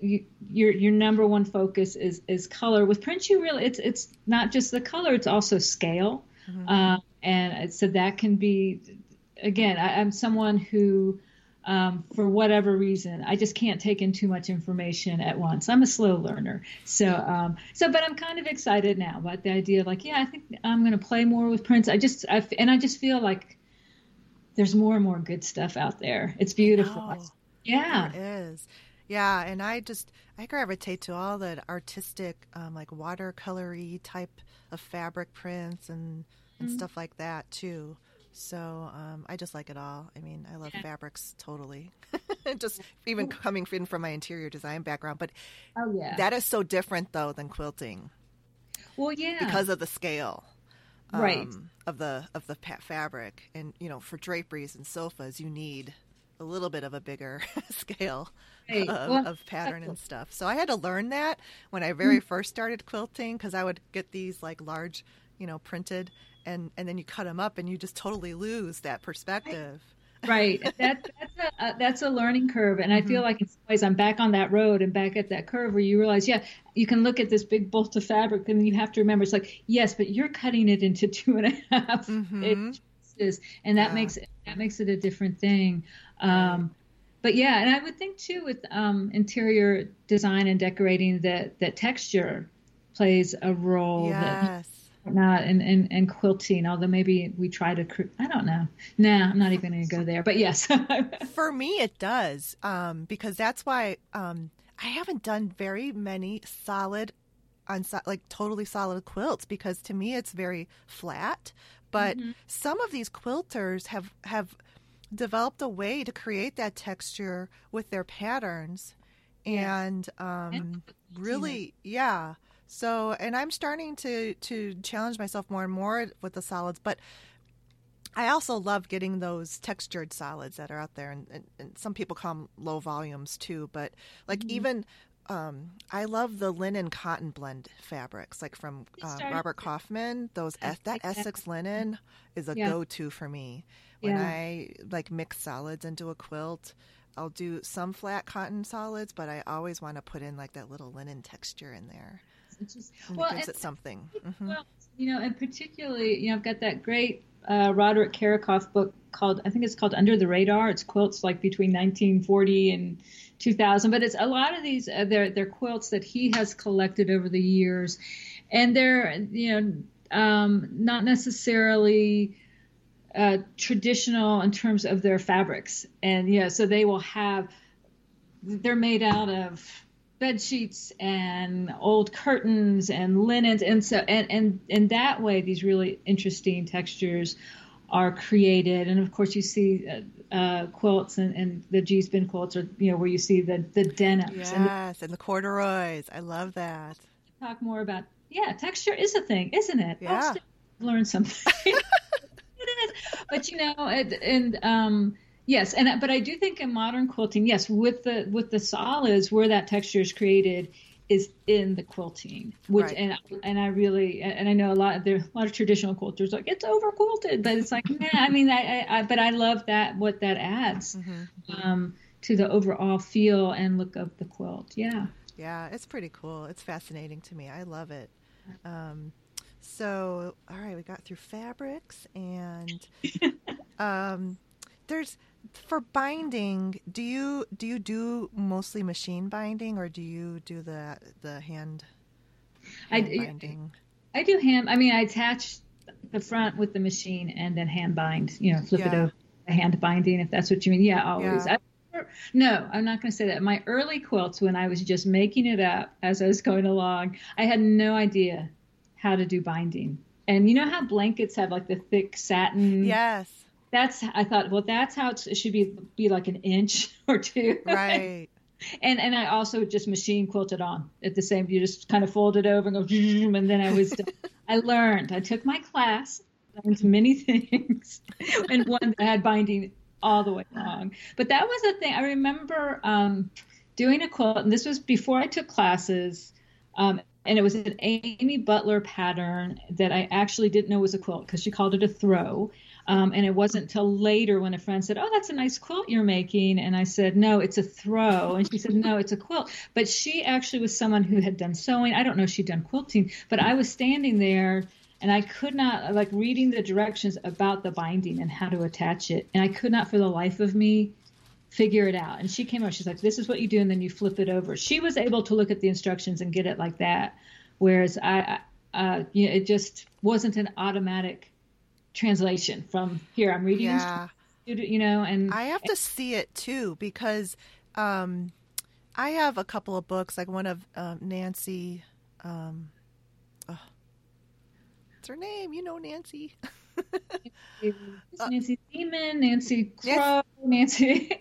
your number one focus is color. With prints, you really, it's not just the color, it's also scale. And so that can be, again, I'm someone who, for whatever reason, I just can't take in too much information at once. I'm a slow learner. But I'm kind of excited now about the idea of like, yeah, I think I'm going to play more with prints. I just feel like there's more and more good stuff out there. It's beautiful. Oh, yeah. It is. Yeah. And I gravitate to all the artistic, like watercolor-y type of fabric prints and stuff like that too. So I just like it all. I mean, I love fabrics totally. Just even coming in from my interior design background. But that is so different, though, than quilting. Well, yeah. Because of the scale of the fabric. And, for draperies and sofas, you need a little bit of a bigger scale of pattern and stuff. So I had to learn that when I very first started quilting, because I would get these, like, large, printed. And then you cut them up and you just totally lose that perspective. Right. That's a learning curve. And I feel like in some ways I'm back on that road and back at that curve where you realize, yeah, you can look at this big bolt of fabric and you have to remember, it's like, yes, but you're cutting it into 2.5 inches. And that makes it a different thing. But yeah, and I would think too with interior design and decorating that texture plays a role. Yes. And quilting, although maybe we try to, I don't know. Nah, I'm not even going to go there, but yes. For me, it does, because that's why I haven't done very many totally solid quilts, because to me, it's very flat. But some of these quilters have developed a way to create that texture with their patterns and really, yeah. So, and I'm starting to challenge myself more and more with the solids, but I also love getting those textured solids that are out there, and some people call them low volumes too, but like even, I love the linen cotton blend fabrics, like from Robert Kaufman, that Essex linen is a go-to for me. When I like mix solids into a quilt, I'll do some flat cotton solids, but I always want to put in like that little linen texture in there. It gives it something. Mm-hmm. Well, and particularly, I've got that great Roderick Karakoff book called Under the Radar. It's quilts like between 1940 and 2000, but it's a lot of these, they're quilts that he has collected over the years, and they're, not necessarily traditional in terms of their fabrics. And so they're made out of bed sheets and old curtains and linens, and so and that way these really interesting textures are created. And of course you see quilts and the G-spin quilts are where you see the denims, and the corduroys. I love that. Talk more about texture is a thing, isn't it? Austin, learn something. It is, but yes, but I do think in modern quilting, yes, with the solids, where that texture is created is in the quilting, which and I know a lot of traditional quilters are like it's over quilted, but it's like but I love that what that adds to the overall feel and look of the quilt. Yeah, it's pretty cool. It's fascinating to me. I love it. So all right, we got through fabrics and there's. For binding, do you do mostly machine binding, or do you do the hand binding? I do hand. I mean, I attach the front with the machine and then hand bind. Flip it over to hand binding, if that's what you mean. Yeah, always. Yeah. No, I'm not going to say that. My early quilts, when I was just making it up as I was going along, I had no idea how to do binding. And you know how blankets have like the thick satin. Yes. I thought, well, that's how it should be like an inch or two. Right. and I also just machine quilted on at the same, you just kind of fold it over and go, and then I was done. I learned. I took my class, learned many things, and one that had binding all the way along. But that was a thing. I remember doing a quilt, and this was before I took classes, and it was an Amy Butler pattern that I actually didn't know was a quilt because she called it a throw. And it wasn't till later when a friend said, "Oh, that's a nice quilt you're making." And I said, "No, it's a throw." And she said, "No, it's a quilt." But she actually was someone who had done sewing. I don't know if she'd done quilting, but I was standing there and I could not, like reading the directions about the binding and how to attach it. And I could not for the life of me figure it out. And she came over, she's like, "This is what you do. And then you flip it over." She was able to look at the instructions and get it like that. Whereas I it just wasn't an automatic translation from here. I'm reading, and I have to see it too, because I have a couple of books, like one of Nancy, what's her name? Nancy. Nancy Demon, Nancy Crow, Nancy.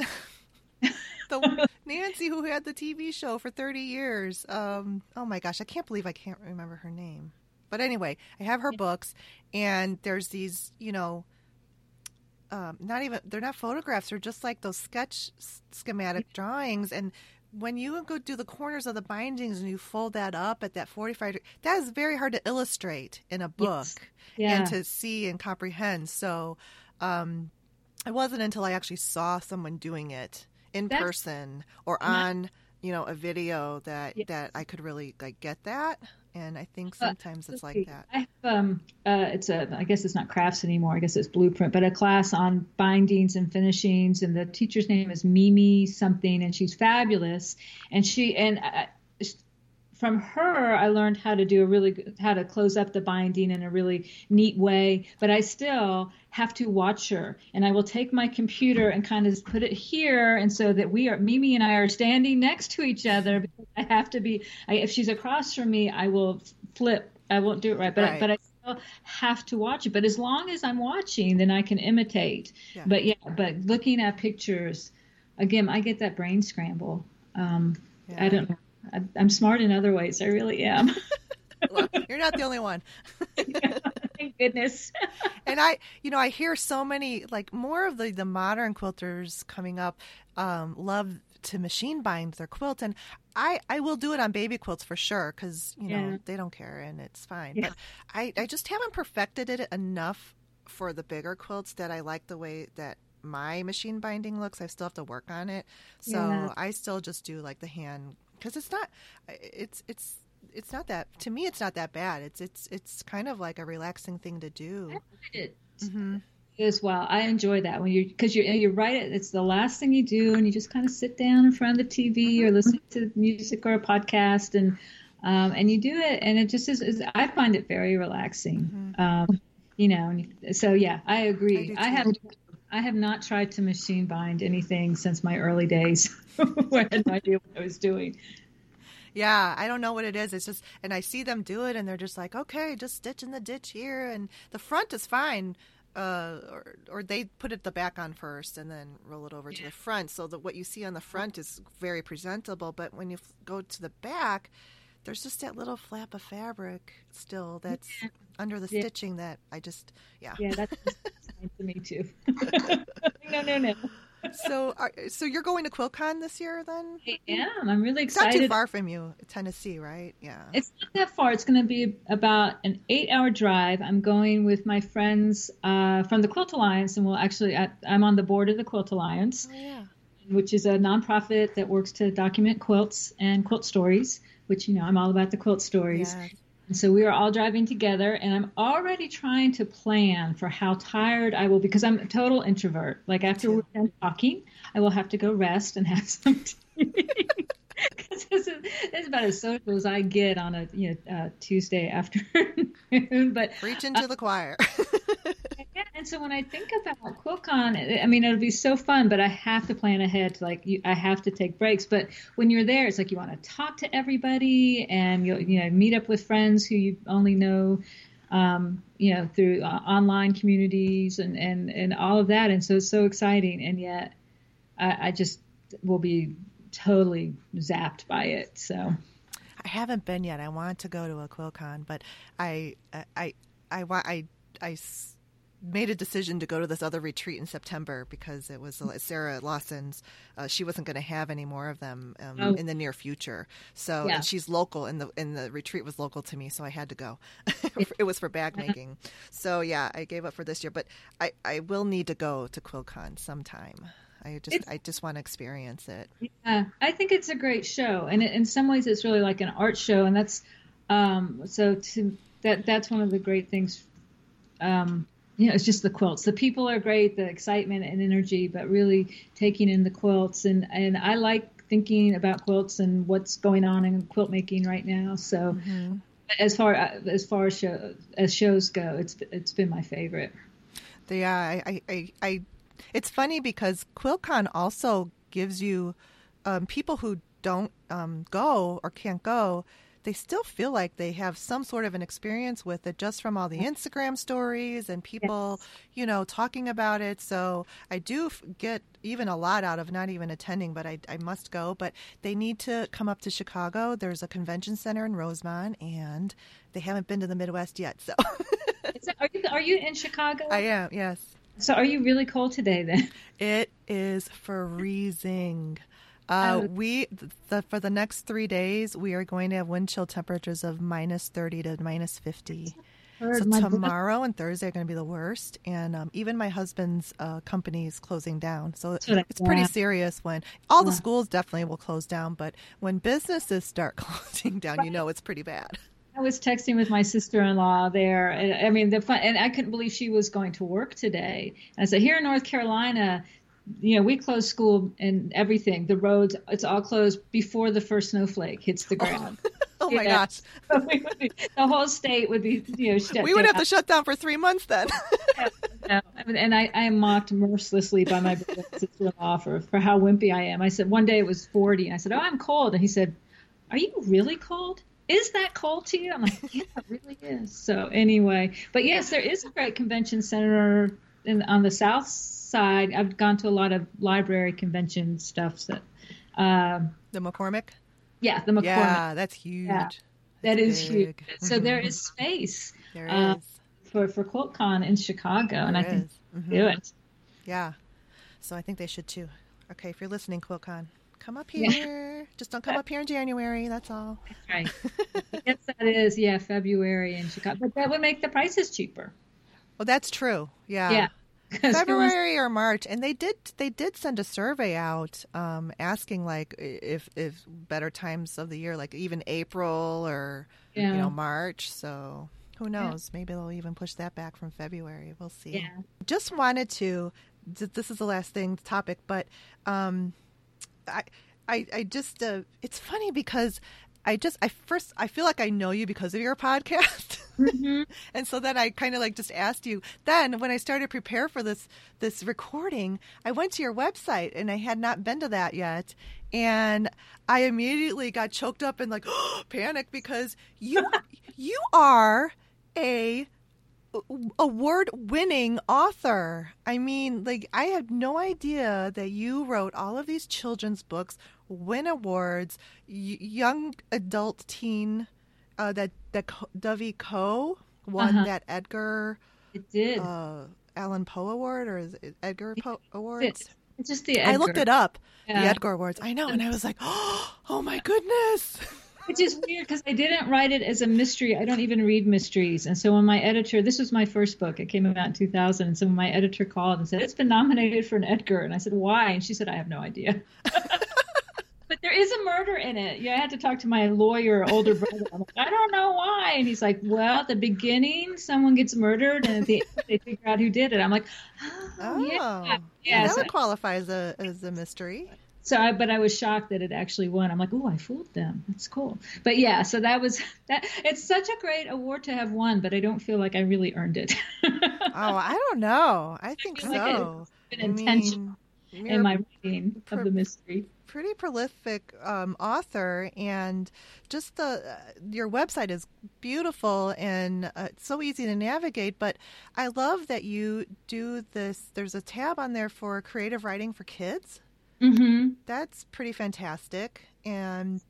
The Nancy who had the TV show for 30 years. Oh my gosh, I can't believe I can't remember her name. But anyway, I have her books, and there's these, they're not photographs. They're just like those sketch schematic drawings. And when you go do the corners of the bindings and you fold that up at that 45, that is very hard to illustrate in a book and to see and comprehend. So It wasn't until I actually saw someone doing it in person or on, you know, a video that, that I could really like get that. And I think sometimes it's like that. I have, it's a, I guess it's not crafts anymore. I guess it's Blueprint, but a class on bindings and finishings. And the teacher's name is Mimi something, and she's fabulous. And she, and I, from her, I learned how to do a really good, how to close up the binding in a really neat way, but I still have to watch her. And I will take my computer and kind of put it here. And so that we are, Mimi and I are standing next to each other, because I have to be, if she's across from me, I will flip. I won't do it right, but I still have to watch it. But as long as I'm watching, then I can imitate. Yeah. But yeah, but looking at pictures, again, I get that brain scramble. I don't know. I'm smart in other ways. I really am. Well, you're not the only one. Yeah, thank goodness. And I, you know, I hear so many, like more of the modern quilters coming up, love to machine bind their quilt. And I will do it on baby quilts for sure. 'Cause you know, they don't care and it's fine. Yeah. But I just haven't perfected it enough for the bigger quilts that I like the way that my machine binding looks. I still have to work on it. So I still just do like the hand, because it's not, it's not that, to me, it's not that bad. It's kind of like a relaxing thing to do. I enjoyed it as well. I enjoy that when you, because you're right. It's the last thing you do, and you just kind of sit down in front of the TV or listen to music or a podcast, and you do it, and it just is. I find it very relaxing. You know, so yeah, I agree. I have not tried to machine bind anything since my early days where I had no idea what I was doing. Yeah, I don't know what it is. It's just, and I see them do it and they're just like, okay, just stitch in the ditch here. And the front is fine. Or they put it the back on first and then roll it over to the front. So that what you see on the front is very presentable. But when you go to the back, there's just that little flap of fabric still that's under the stitching that I just, Yeah, that's to me too. No. So you're going to QuiltCon this year then? I am. I'm really excited. It's not too far from you, Tennessee, right? Yeah. It's not that far. It's going to be about an 8-hour drive. I'm going with my friends from the Quilt Alliance, and we'll actually, I'm on the board of the Quilt Alliance, which is a nonprofit that works to document quilts and quilt stories, which, you know, I'm all about the quilt stories. Yeah. And so we are all driving together, and I'm already trying to plan for how tired I will be, because I'm a total introvert. Like after we're done talking, I will have to go rest and have some tea. It's about as social as I get on a Tuesday afternoon. But preaching to the choir. And so when I think about QuiltCon, I mean, it'll be so fun, but I have to plan ahead to I have to take breaks. But when you're there, it's like you want to talk to everybody, and you'll meet up with friends who you only know, through online communities and all of that. And so it's so exciting. And yet I just will be totally zapped by it. So I haven't been yet. I want to go to a QuiltCon, but I made a decision to go to this other retreat in September because it was Sarah Lawson's. She wasn't going to have any more of them in the near future. So and she's local, and the retreat was local to me, so I had to go. It was for bag making. So I gave up for this year, but I will need to go to QuiltCon sometime. I just want to experience it. Yeah, I think it's a great show, and in some ways it's really like an art show, and that's that's one of the great things. It's just the quilts. The people are great, the excitement and energy, but really taking in the quilts. And I like thinking about quilts and what's going on in quilt making right now. So as far as shows go, it's been my favorite. Yeah, it's funny because QuiltCon also gives you people who don't go or can't go. They still feel like they have some sort of an experience with it just from all the Instagram stories and people, talking about it. So I do get even a lot out of not even attending, but I must go. But they need to come up to Chicago. There's a convention center in Rosemont, and they haven't been to the Midwest yet. So, are you in Chicago? I am, yes. So are you really cold today then? It is freezing. For the next 3 days, we are going to have wind chill temperatures of -30 to -50. So tomorrow and Thursday are going to be the worst. And even my husband's company is closing down. So it's pretty serious when all the schools definitely will close down. But when businesses start closing down, you know it's pretty bad. I was texting with my sister-in-law there. And, I mean, and I couldn't believe she was going to work today. And I said, here in North Carolina, you know, we close school and everything. The roads, it's all closed before the first snowflake hits the ground. Oh my gosh. So the whole state would be, you know, shut down. We would have to shut down for 3 months then. Yeah, no. And I am mocked mercilessly by my brother and sister-in-law for how wimpy I am. I said, one day it was 40. And I said, oh, I'm cold. And he said, are you really cold? Is that cold to you? I'm like, yeah, it really is. So anyway, but yes, there is a great convention center on the south side. I've gone to a lot of library convention stuff. So, the McCormick? Yeah, the McCormick. Yeah, that's huge. Yeah, that is huge. So there is space for QuiltCon in Chicago, and I think do it. Yeah, so I think they should too. Okay, if you're listening, QuiltCon, come up here. Yeah. Just don't come up here in January. That's all. That's right. Yes, that is. Yeah, February in Chicago, but that would make the prices cheaper. Well, that's true. Yeah. Yeah. February or March, and they did send a survey out asking like if better times of the year, like even April or you know, March. So who knows? Yeah. Maybe they'll even push that back from February. We'll see. Yeah. Just wanted to. This is the last thing topic, but I just it's funny because I feel like I know you because of your podcast. Mm-hmm. And so then I kind of like just asked you. Then when I started to prepare for this recording, I went to your website and I had not been to that yet. And I immediately got choked up and like panic because you are a award-winning author. I mean, like I had no idea that you wrote all of these children's books, win awards, young adult teen. That Dovey Coe won that Edgar. It did. Allan Poe Award or is it Edgar Poe Awards? It's just the Edgar. I looked it up. Yeah. The Edgar Awards. I know, and I was like, oh my goodness. Which is weird because I didn't write it as a mystery. I don't even read mysteries. And so when my editor, this was my first book. It came out in 2000. And so when my editor called and said, it's been nominated for an Edgar. And I said, why? And she said, I have no idea. But there is a murder in it. Yeah, I had to talk to my lawyer, older brother. I'm like, I don't know why. And he's like, well, at the beginning, someone gets murdered, and at the end, they figure out who did it. I'm like, that would qualify as a mystery. So, but I was shocked that it actually won. I'm like, oh, I fooled them. That's cool. But yeah, so that was that. It's such a great award to have won, but I don't feel like I really earned it. I don't know. I think so. Like it's been intentional in my reading of the mystery. Pretty prolific author, and just your website is beautiful and it's so easy to navigate. But I love that you do this. There's a tab on there for creative writing for kids. Mm-hmm. That's pretty fantastic. And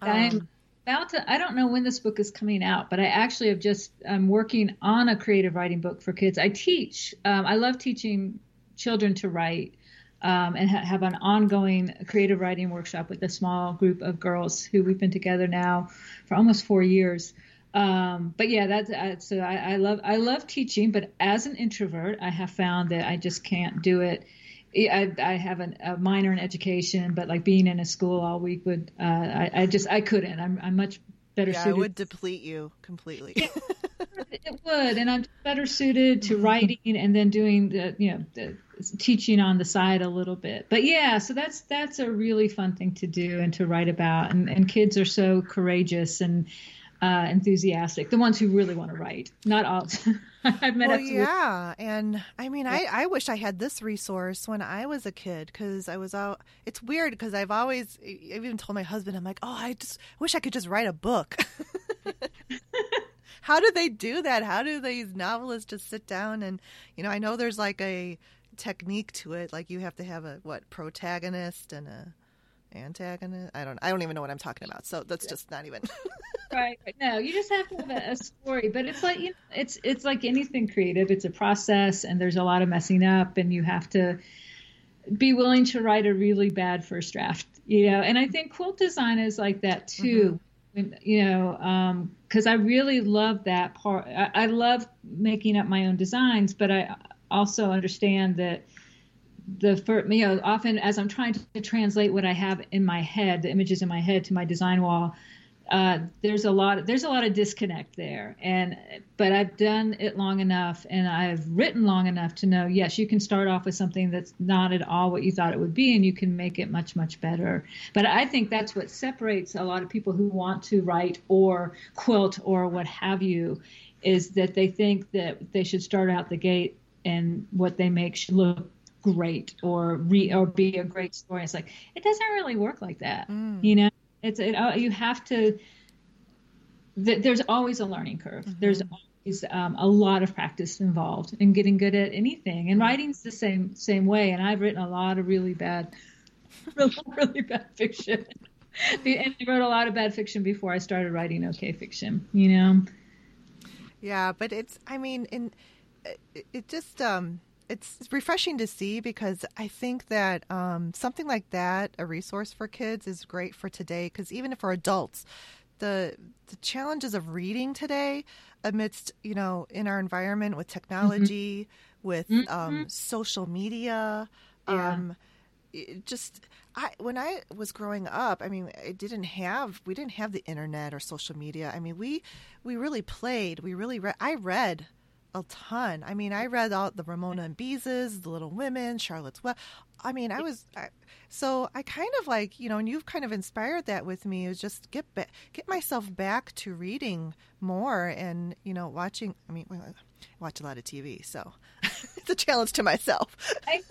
I'm about to. I don't know when this book is coming out, but I actually have just. I'm working on a creative writing book for kids. I teach. I love teaching children to write. And have an ongoing creative writing workshop with a small group of girls who we've been together now for almost 4 years. But yeah, that's so I love teaching, but as an introvert, I have found that I just can't do it. I have a minor in education, but like being in a school all week would I couldn't. I'm much better suited. It would deplete you completely. It would, and I'm better suited to writing and then doing the teaching on the side a little bit. But yeah, so that's a really fun thing to do and to write about. And kids are so courageous and enthusiastic. The ones who really want to write, not all. I've met. Well, yeah, and I mean, I wish I had this resource when I was a kid because I was out. It's weird because I've even told my husband, I'm like, oh, I just wish I could just write a book. How do they do that? How do these novelists just sit down and, you know, I know there's like a technique to it. Like you have to have a protagonist and a antagonist. I don't even know what I'm talking about. So that's just not even. Right. No, you just have to have a story, but it's like, you know, it's like anything creative. It's a process and there's a lot of messing up and you have to be willing to write a really bad first draft, you know? And I think quilt design is like that too. Mm-hmm. you know, because I really love that part. I love making up my own designs, but I also understand that often as I'm trying to translate what I have in my head, the images in my head, to my design wall, there's a lot of disconnect there. But I've done it long enough, and I've written long enough to know, yes, you can start off with something that's not at all what you thought it would be, and you can make it much, much better. But I think that's what separates a lot of people who want to write or quilt or what have you, is that they think that they should start out the gate and what they make should look great or be a great story. It's like, it doesn't really work like that. You know, you have to, there's always a learning curve. Mm-hmm. There's always a lot of practice involved in getting good at anything, and writing's the same way. And I've written a lot of really bad fiction, and I wrote a lot of bad fiction before I started writing okay fiction, you know? Yeah. But it's refreshing to see, because I think that something like that, a resource for kids, is great for today. Because even for adults, the challenges of reading today, amidst, you know, in our environment with technology, mm-hmm. with mm-hmm. Social media, yeah. When I was growing up, I mean, we didn't have the internet or social media. I mean, we really played. We really read. I read a ton. I mean, I read all the Ramona and Beeses, the Little Women, Charlotte's Web. I mean, so I kind of like, you know, and you've kind of inspired that with me, is just get myself back to reading more and, you know, watching. I mean, I watch a lot of TV, so it's a challenge to myself. I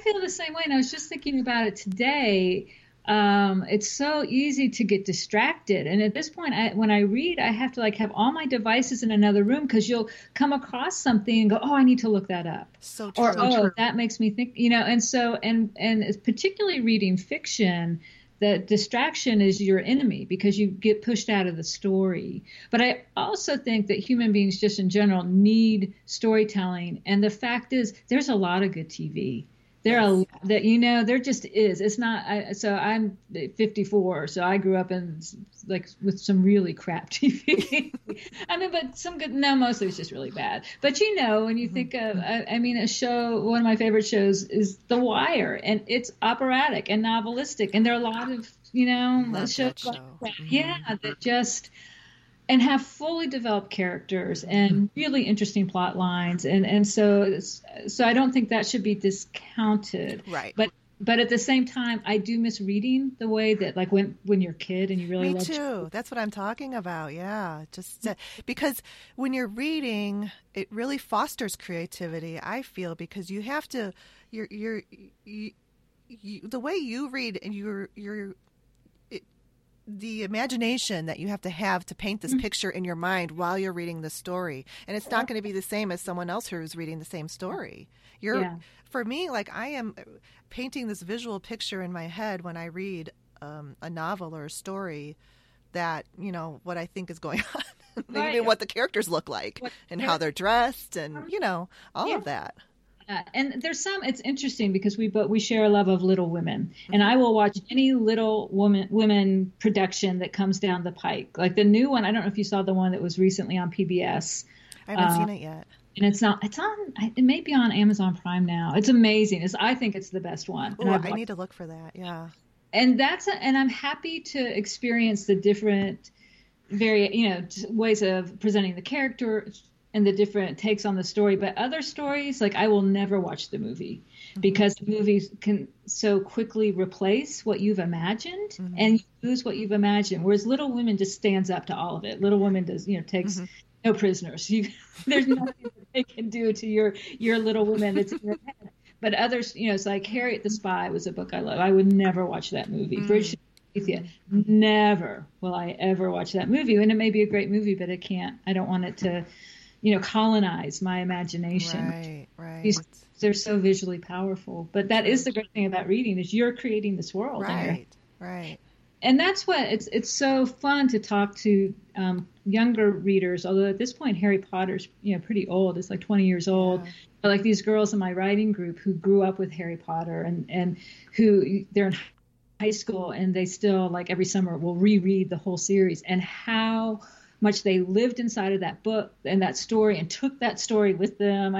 feel the same way. And I was just thinking about it today. It's so easy to get distracted. And at this point, when I read, I have to have all my devices in another room, because you'll come across something and go, oh, I need to look that up. So true. Or, oh, that makes me think, you know, and it's particularly reading fiction, the distraction is your enemy, because you get pushed out of the story. But I also think that human beings just in general need storytelling. And the fact is, there's a lot of good TV. There just is. It's not. So I'm 54. So I grew up in with some really crap TV. I mean, but some good. No, mostly it's just really bad. But you know, when you think of, a show. One of my favorite shows is The Wire, and it's operatic and novelistic, and there are a lot of shows like that. Yeah, that just. And have fully developed characters and really interesting plot lines, and so I don't think that should be discounted. Right. But at the same time, I do miss reading the way that when you're a kid and you really. Me too. That's what I'm talking about. Yeah, because when you're reading, it really fosters creativity. I feel, because you have to. You the way you read, and you're. The imagination that you have to paint this picture in your mind while you're reading the story. And it's not going to be the same as someone else who's reading the same story. For me, I am painting this visual picture in my head when I read a novel or a story that, you know, what I think is going on, right. Even what the characters look like and how they're dressed and, you know, all of that. And there's some. It's interesting because we share a love of Little Women, and I will watch any Little Women production that comes down the pike. Like the new one, I don't know if you saw the one that was recently on PBS. I haven't seen it yet. And it's not. It's on. It may be on Amazon Prime now. It's amazing. I think it's the best one. Ooh, I need to look for that. Yeah. And and I'm happy to experience the different, ways of presenting the character. And the different takes on the story. But other stories, I will never watch the movie, because the movies can so quickly replace what you've imagined, and you lose what you've imagined. Whereas Little Women just stands up to all of it. Little Women does, takes no prisoners. There's nothing that they can do to your Little Women that's in your head. But others, it's like Harriet the Spy was a book I love. I would never watch that movie. Bridget, never will I ever watch that movie. And it may be a great movie, but it can't. I don't want it to. Colonize my imagination. Right. They're so visually powerful. But that is the great thing about reading, is you're creating this world. Right. And that's what it's so fun to talk to younger readers. Although at this point, Harry Potter's pretty old. It's 20 years old. Yeah. But these girls in my writing group who grew up with Harry Potter and who they're in high school, and they still, like every summer, will reread the whole series, and how much they lived inside of that book and that story and took that story with them,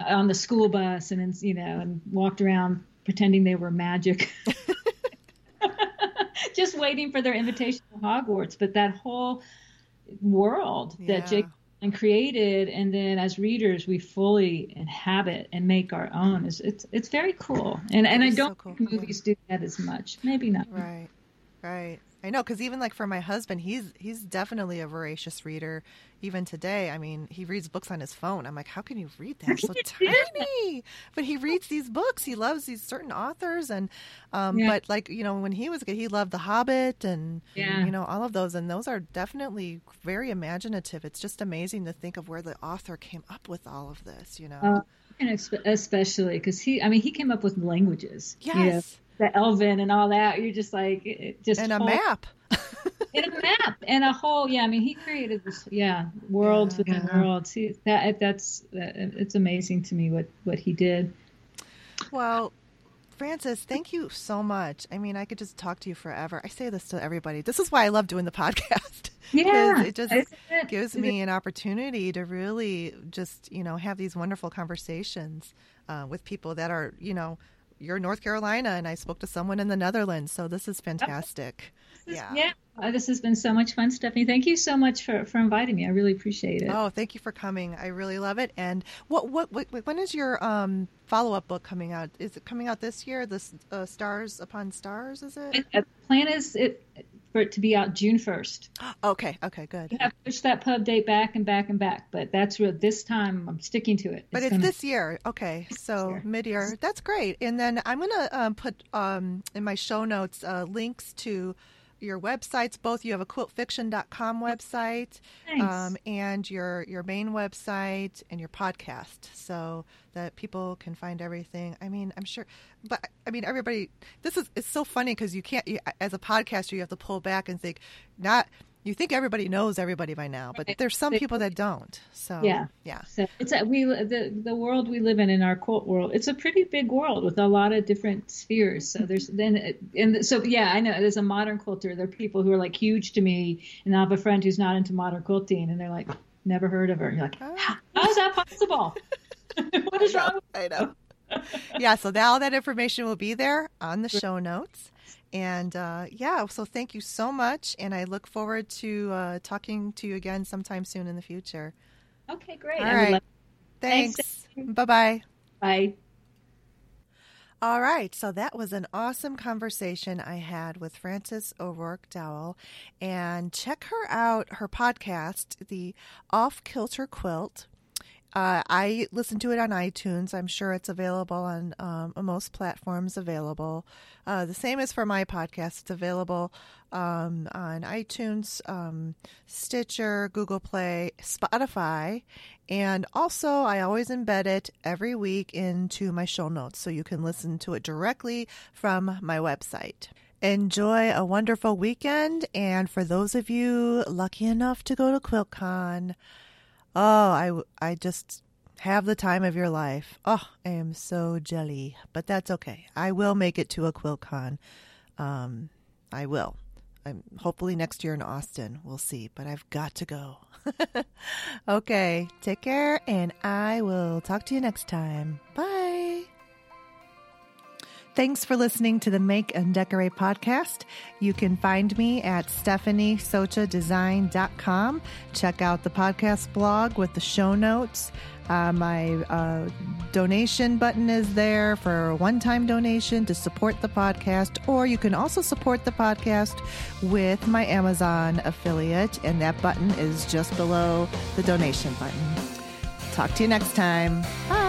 on the school bus and, and walked around pretending they were magic, just waiting for their invitation to Hogwarts. But that whole world that Jake created, and then as readers we fully inhabit and make our own, it's very cool. And I don't think movies do that as much. Maybe not. Right. I know, because even like for my husband, he's definitely a voracious reader. Even today, I mean, he reads books on his phone. I'm like, how can you read that? It's so tiny. But he reads these books. He loves these certain authors. And but like, when he was kid, he loved The Hobbit and, all of those. And those are definitely very imaginative. It's just amazing to think of where the author came up with all of this, And especially because he came up with languages. Yes. The Elven and all that, you're just like... In a map. And a whole... Yeah, I mean, he created this, worlds within worlds. It's amazing to me what he did. Well, Frances, thank you so much. I mean, I could just talk to you forever. I say this to everybody. This is why I love doing the podcast. Yeah. It just gives me an opportunity to really just, have these wonderful conversations with people that are, you're in North Carolina, and I spoke to someone in the Netherlands. So this is fantastic. This has been so much fun, Stephanie. Thank you so much for inviting me. I really appreciate it. Oh, thank you for coming. I really love it. And when is your follow-up book coming out? Is it coming out this year? This Stars Upon Stars, is it? The plan is for it to be out June 1st. Okay, good. I've pushed that pub date back, but that's where this time I'm sticking to it. But it's this year. Okay, so mid-year. That's great. And then I'm going to put in my show notes links to your websites. Both you have a quiltfiction.com website and your main website and your podcast, so that people can find everything. I mean, I'm sure, but I mean, everybody, it's so funny because you can't, as a podcaster, you have to pull back and think, you think everybody knows everybody by now, but there's some people that don't. So So it's the world we live in our quilt world. It's a pretty big world with a lot of different spheres. So I know as a modern quilter, there are people who are like huge to me, and I have a friend who's not into modern quilting, and they're like, never heard of her. And you're like, how is that possible? What is wrong? I know. Yeah. So all that information will be there on the show notes. And so thank you so much. And I look forward to talking to you again sometime soon in the future. Okay, great. All right. Thanks. Bye-bye. Bye. All right. So that was an awesome conversation I had with Frances O'Roark Dowell. And check her out, her podcast, the Off-Kilter Quilt. I listen to it on iTunes. I'm sure it's available on most platforms available. The same as for my podcast. It's available on iTunes, Stitcher, Google Play, Spotify. And also, I always embed it every week into my show notes, so you can listen to it directly from my website. Enjoy a wonderful weekend. And for those of you lucky enough to go to QuiltCon, I just have the time of your life. Oh, I am so jelly, but that's okay. I will make it to a QuiltCon. I will. I'm hopefully next year in Austin. We'll see, but I've got to go. Okay, take care, and I will talk to you next time. Bye. Thanks for listening to the Make and Decorate podcast. You can find me at stephaniesochadesign.com. Check out the podcast blog with the show notes. My donation button is there for a one-time donation to support the podcast, or you can also support the podcast with my Amazon affiliate, and that button is just below the donation button. Talk to you next time. Bye.